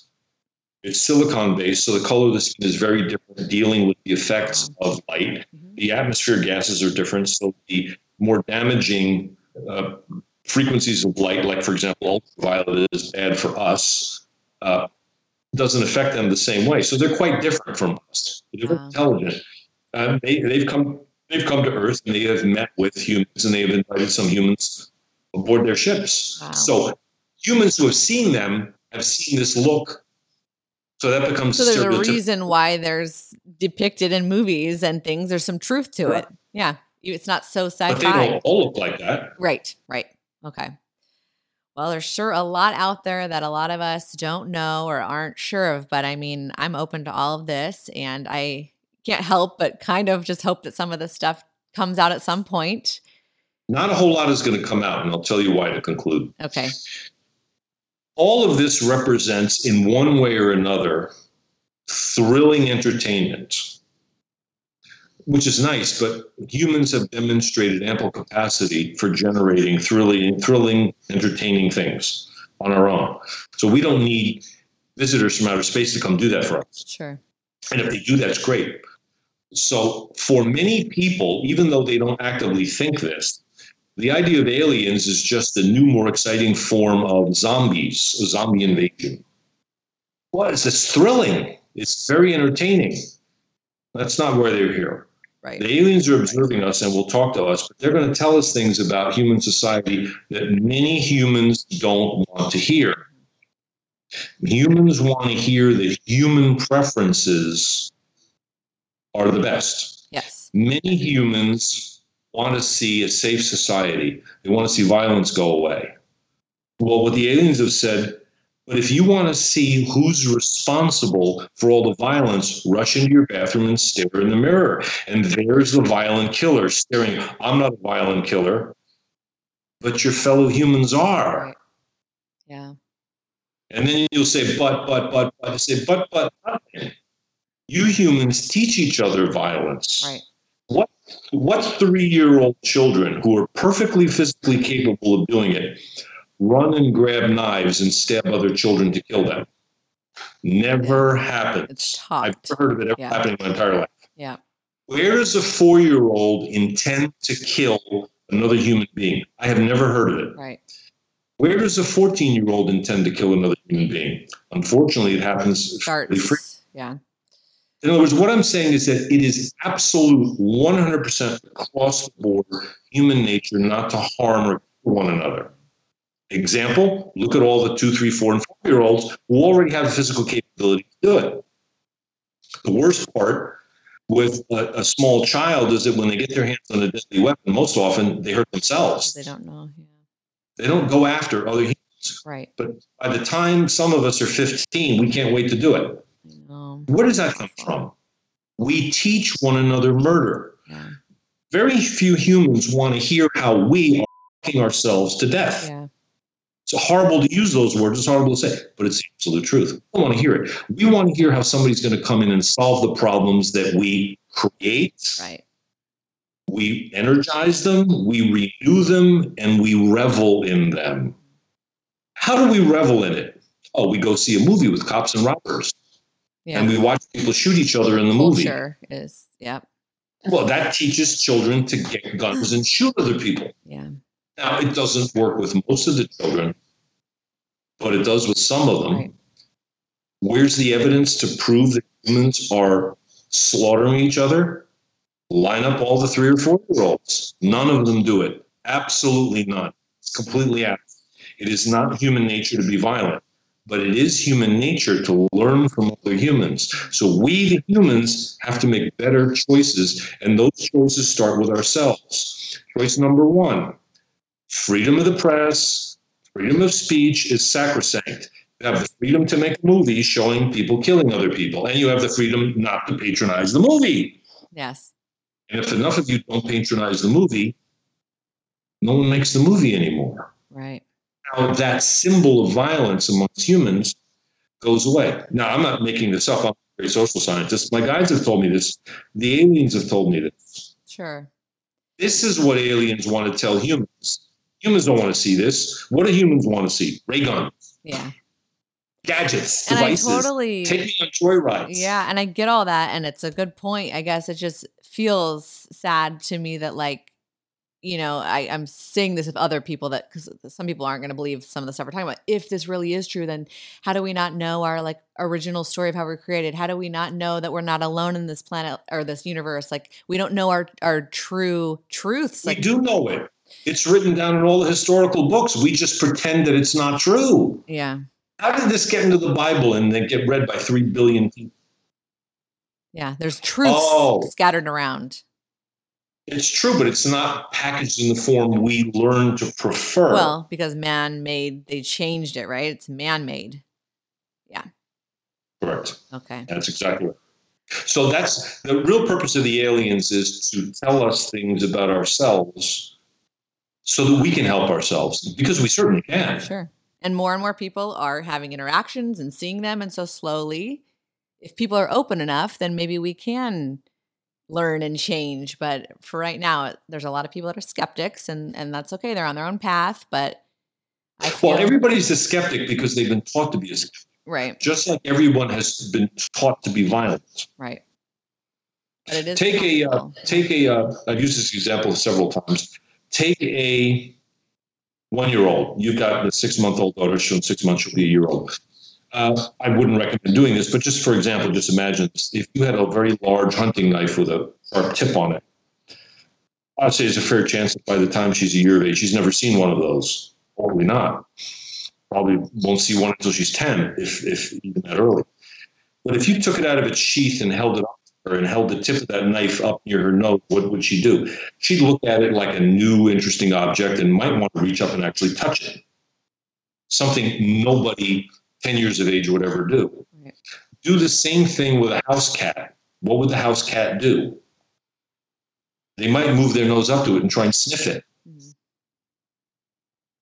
It's silicon-based, so the color of the skin is very different, dealing with the effects of light. Mm-hmm. The atmosphere gases are different, so the more damaging frequencies of light, like, for example, ultraviolet is bad for us, doesn't affect them the same way. So they're quite different from us. They're intelligent. They've come to Earth, and they have met with humans, and they have invited some humans aboard their ships. Wow. So humans who have seen them have seen this look. So that becomes there's a reason why there's depicted in movies and things. There's some truth to it. Yeah. It's not so sci-fi. But they don't all look like that. Right. Okay. Well, there's sure a lot out there that a lot of us don't know or aren't sure of, but I mean, I'm open to all of this, and I can't help but kind of just hope that some of this stuff comes out at some point. Not a whole lot is going to come out, and I'll tell you why to conclude. Okay. All of this represents, in one way or another, thrilling entertainment, which is nice, but humans have demonstrated ample capacity for generating thrilling, entertaining things on our own. So we don't need visitors from outer space to come do that for us. Sure. And if they do, that's great. So for many people, even though they don't actively think this, the idea of aliens is just a new, more exciting form of zombies, a zombie invasion. Well, it's thrilling. It's very entertaining. That's not why they're here. Right. The aliens are observing us and will talk to us, but they're going to tell us things about human society that many humans don't want to hear. Humans want to hear that human preferences are the best. Yes. Many humans want to see a safe society. They want to see violence go away. Well, what the aliens have said, but if you want to see who's responsible for all the violence, rush into your bathroom and stare in the mirror. And there's the violent killer staring. I'm not a violent killer, but your fellow humans are. Right. Yeah. And then you'll say, but, say, but. You humans teach each other violence. Right. What 3-year-old children who are perfectly physically capable of doing it run and grab knives and stab other children to kill them? Never happens. It's taught. I've never heard of it ever happening in my entire life. Yeah. Where does a 4-year-old intend to kill another human being? I have never heard of it. Right. Where does a 14-year-old intend to kill another human being? Unfortunately, it happens. It starts. Yeah. In other words, what I'm saying is that it is absolute 100% across the board human nature not to harm or kill one another. Example, look at all the 2, 3, 4, and 5-year-olds who already have the physical capability to do it. The worst part with a small child is that when they get their hands on a deadly weapon, most often they hurt themselves. They don't know. Yeah. They don't go after other humans. Right. But by the time some of us are 15, we can't wait to do it. No. Where does that come from? We teach one another murder. Yeah. Very few humans want to hear how we are fucking ourselves to death. Yeah. It's horrible to use those words. It's horrible to say, but it's the absolute truth. We don't want to hear it. We want to hear how somebody's going to come in and solve the problems that we create. Right. We energize them, we renew them, and we revel in them. How do we revel in it? Oh, we go see a movie with cops and robbers. Yeah. And we watch people shoot each other in the movie. Culture is, yeah. Well, that teaches children to get guns and shoot other people. Yeah. Now, it doesn't work with most of the children, but it does with some of them. Right. Where's the evidence to prove that humans are slaughtering each other? Line up all the 3 or 4-year-olds. None of them do it. Absolutely none. It's completely absent. It is not human nature to be violent, but it is human nature to learn from other humans. So we, the humans, have to make better choices, and those choices start with ourselves. Choice number 1. Freedom of the press, freedom of speech is sacrosanct. You have the freedom to make a movie showing people killing other people, and you have the freedom not to patronize the movie. Yes. And if enough of you don't patronize the movie, no one makes the movie anymore. Right. Now, that symbol of violence amongst humans goes away. Now, I'm not making this up. I'm a very social scientist. My guides have told me this. The aliens have told me this. Sure. This is what aliens want to tell humans. Humans don't want to see this. What do humans want to see? Ray guns. Yeah. Gadgets, and devices, taking on joyrides. Yeah, and I get all that, and it's a good point. I guess it just feels sad to me that, like, you know, I'm seeing this with other people that, because some people aren't going to believe some of the stuff we're talking about. If this really is true, then how do we not know our, like, original story of how we're created? How do we not know that we're not alone in this planet or this universe? Like, we don't know our true truths. Like, we do know it. It's written down in all the historical books. We just pretend that it's not true. Yeah. How did this get into the Bible and then get read by 3 billion people? Yeah, there's truths scattered around. It's true, but it's not packaged in the form we learn to prefer. Well, because man-made, they changed it, right? It's man-made. Yeah. Correct. Okay. That's exactly right. So that's the real purpose of the aliens, is to tell us things about ourselves so that we can help ourselves, because we certainly can. Sure. And more people are having interactions and seeing them. And so slowly, if people are open enough, then maybe we can learn and change. But for right now, there's a lot of people that are skeptics, and that's okay. They're on their own path. But I feel everybody's a skeptic because they've been taught to be a skeptic. Right. Just like everyone has been taught to be violent. Right. But it is I've used this example several times. Take a 1-year-old. You've got the 6-month-old daughter. In 6 months, she'll be a year old. I wouldn't recommend doing this, but just for example, just imagine this. If you had a very large hunting knife with a sharp tip on it, I'd say there's a fair chance that by the time she's a year of age, she's never seen one of those. Probably not. Probably won't see one until she's 10, if even that early. But if you took it out of its sheath and held it up to her and held the tip of that knife up near her nose, what would she do? She'd look at it like a new, interesting object and might want to reach up and actually touch it. Something nobody 10 years of age or whatever do. Right. Do the same thing with a house cat. What would the house cat do? They might move their nose up to it and try and sniff it.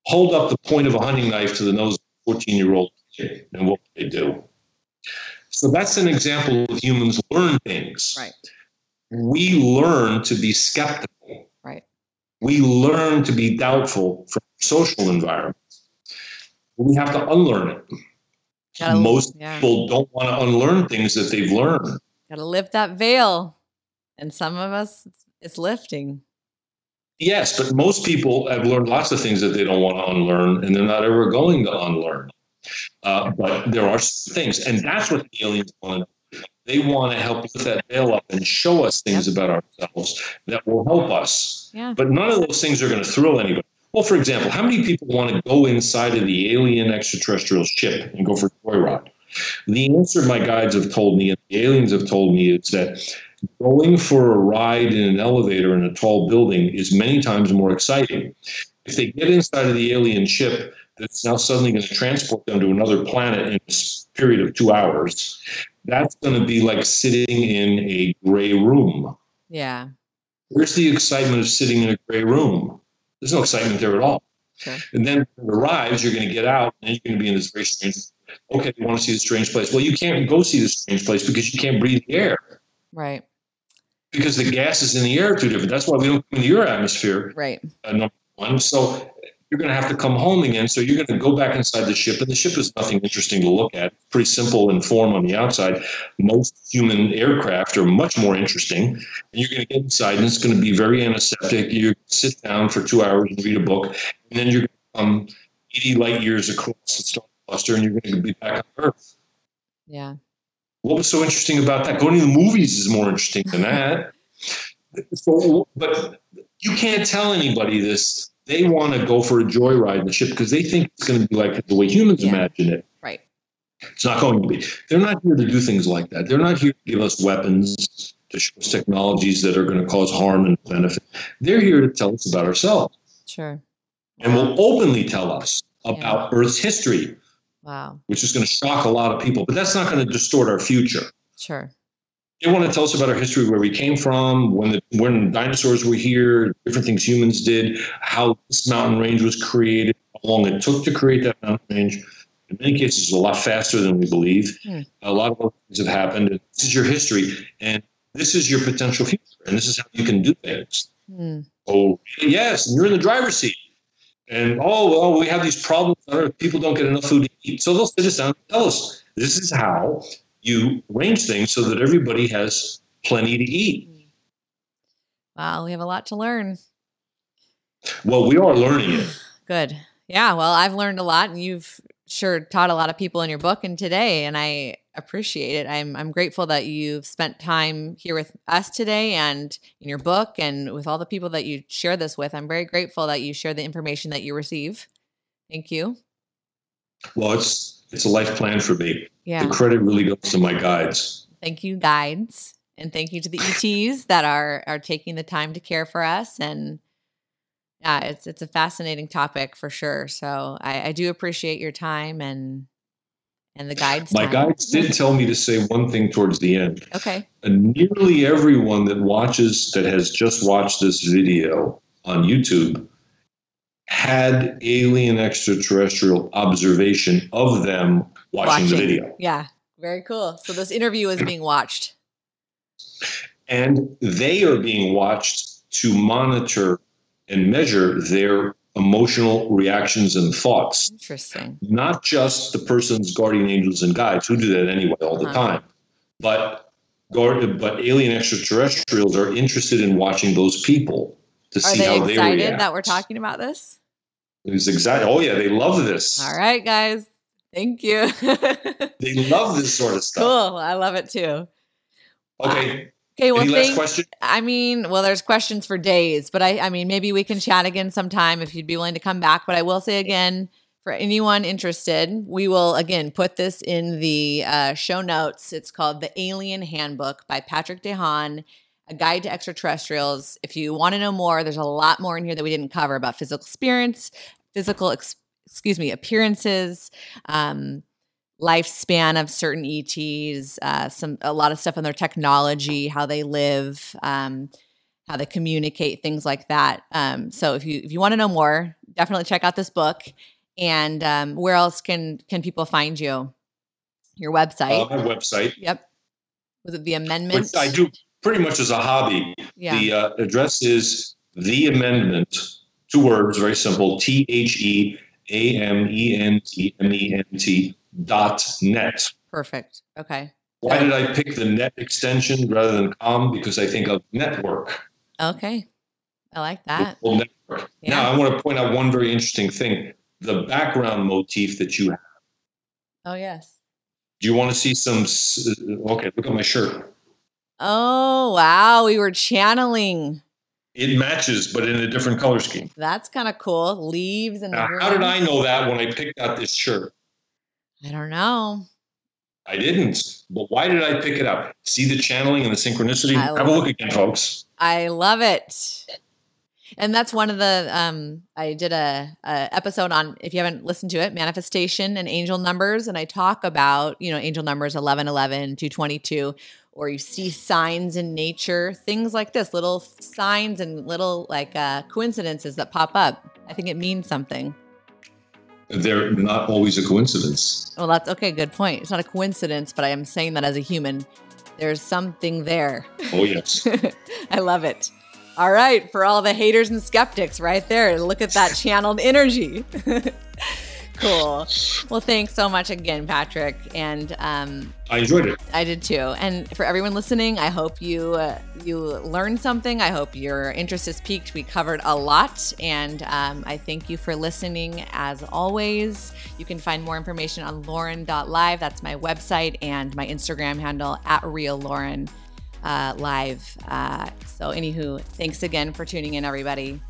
Hold up the point of a hunting knife to the nose of a 14-year-old kid, and what would they do? So that's an example of humans learn things. Right. We learn to be skeptical. Right. We learn to be doubtful from social environments. We have to unlearn it. Most people don't want to unlearn things that they've learned. Got to lift that veil, and some of us, it's lifting. Yes, but most people have learned lots of things that they don't want to unlearn, and they're not ever going to unlearn. But there are things, and that's what the aliens want. They want to help lift that veil up and show us things about ourselves that will help us. Yeah. But none of those things are going to thrill anybody. Well, for example, how many people want to go inside of the alien extraterrestrial ship and go for a joyride? The answer my guides have told me and the aliens have told me is that going for a ride in an elevator in a tall building is many times more exciting. If they get inside of the alien ship that's now suddenly going to transport them to another planet in a period of 2 hours, that's going to be like sitting in a gray room. Yeah. Where's the excitement of sitting in a gray room? There's no excitement there at all. Okay. And then when it arrives, you're going to get out and you're going to be in this very strange. Okay, you want to see the strange place. Well, you can't go see the strange place because you can't breathe the air. Right. Because the gases in the air are too different. That's why we don't come into your atmosphere. Right. Number one. So you're going to have to come home again. So you're going to go back inside the ship, and the ship is nothing interesting to look at. Pretty simple in form on the outside. Most human aircraft are much more interesting. And you're going to get inside, and it's going to be very antiseptic. You sit down for 2 hours and read a book, and then you're going to come 80 light years across the star cluster, and you're going to be back on Earth. Yeah. What was so interesting about that? Going to the movies is more interesting than that. So, but you can't tell anybody this. They want to go for a joyride in the ship because they think it's going to be like the way humans imagine it. Right. It's not going to be. They're not here to do things like that. They're not here to give us weapons, to show us technologies that are going to cause harm and benefit. They're here to tell us about ourselves. Sure. And will openly tell us about Earth's history. Wow. Which is going to shock a lot of people, but that's not going to distort our future. Sure. They want to tell us about our history, where we came from, when dinosaurs were here, different things humans did, how this mountain range was created, how long it took to create that mountain range. In many cases, it's a lot faster than we believe. A lot of other things have happened. And this is your history, and this is your potential future, and this is how you can do things. Oh, yes, and you're in the driver's seat. And, well, we have these problems on Earth. People don't get enough food to eat. So they'll sit us down and tell us, this is how you arrange things so that everybody has plenty to eat. Wow, we have a lot to learn. Well, we are learning it. Good. Yeah, well, I've learned a lot, and you've sure taught a lot of people in your book and today, and I appreciate it. I'm grateful that you've spent time here with us today and in your book and with all the people that you share this with. I'm very grateful that you share the information that you receive. Thank you. Well, it's a life plan for me. Yeah. The credit really goes to my guides. Thank you, guides. And thank you to the ETs that are taking the time to care for us. And yeah, it's a fascinating topic for sure. So I do appreciate your time and the guides. My guides did tell me to say one thing towards the end. Okay. And nearly everyone that has just watched this video on YouTube had alien extraterrestrial observation of them watching the video. Yeah. Very cool. So this interview is being watched. And they are being watched to monitor and measure their emotional reactions and thoughts. Interesting. Not just the person's guardian angels and guides, who do that anyway all the time, but alien extraterrestrials are interested in watching those people to see how they react. Are they excited that we're talking about this? It was exciting. Oh yeah, they love this. All right, guys. Thank you. They love this sort of stuff. Cool. I love it too. Okay. Okay. Well, last question? There's questions for days, but I mean, maybe we can chat again sometime if you'd be willing to come back. But I will say again, for anyone interested, we will again put this in the show notes. It's called The Alien Handbook by Patrick De Haan, A Guide to Extraterrestrials. If you want to know more, there's a lot more in here that we didn't cover about physical appearances, lifespan of certain ETs, a lot of stuff on their technology, how they live, how they communicate, things like that. So if you want to know more, definitely check out this book. And where else can people find you? Your website. My website. Yep. Was it The Amendment? Which I do pretty much as a hobby. Yeah. The address is The Amendment. 2 words, very simple. theamendment.net. Perfect. Okay. Why did I pick the net extension rather than com? Because I think of network. Okay. I like that. Network. Yeah. Now I want to point out one very interesting thing. The background motif that you have. Oh, yes. Do you want to see some? Okay. Look at my shirt. Oh, wow. We were channeling. It matches, but in a different color scheme. That's kind of cool. Leaves and now, how did I know that when I picked out this shirt? I don't know. I didn't. But why did I pick it up? See the channeling and the synchronicity? Have a look again, folks. I love it. And that's one of the I did a episode on, if you haven't listened to it, manifestation and angel numbers. And I talk about, angel numbers 1111, 222. Or you see signs in nature, things like this, little signs and little coincidences that pop up. I think it means something. They're not always a coincidence. Well, that's okay. Good point. It's not a coincidence, but I am saying that as a human, there's something there. Oh, yes. I love it. All right. For all the haters and skeptics right there, look at that channeled energy. Cool. Well, thanks so much again, Patrick. And I enjoyed it. I did too. And for everyone listening, I hope you learned something. I hope your interest is piqued. We covered a lot. And I thank you for listening as always. You can find more information on Lauren.live. That's my website and my Instagram handle @reallauren.live. So anywho, thanks again for tuning in, everybody.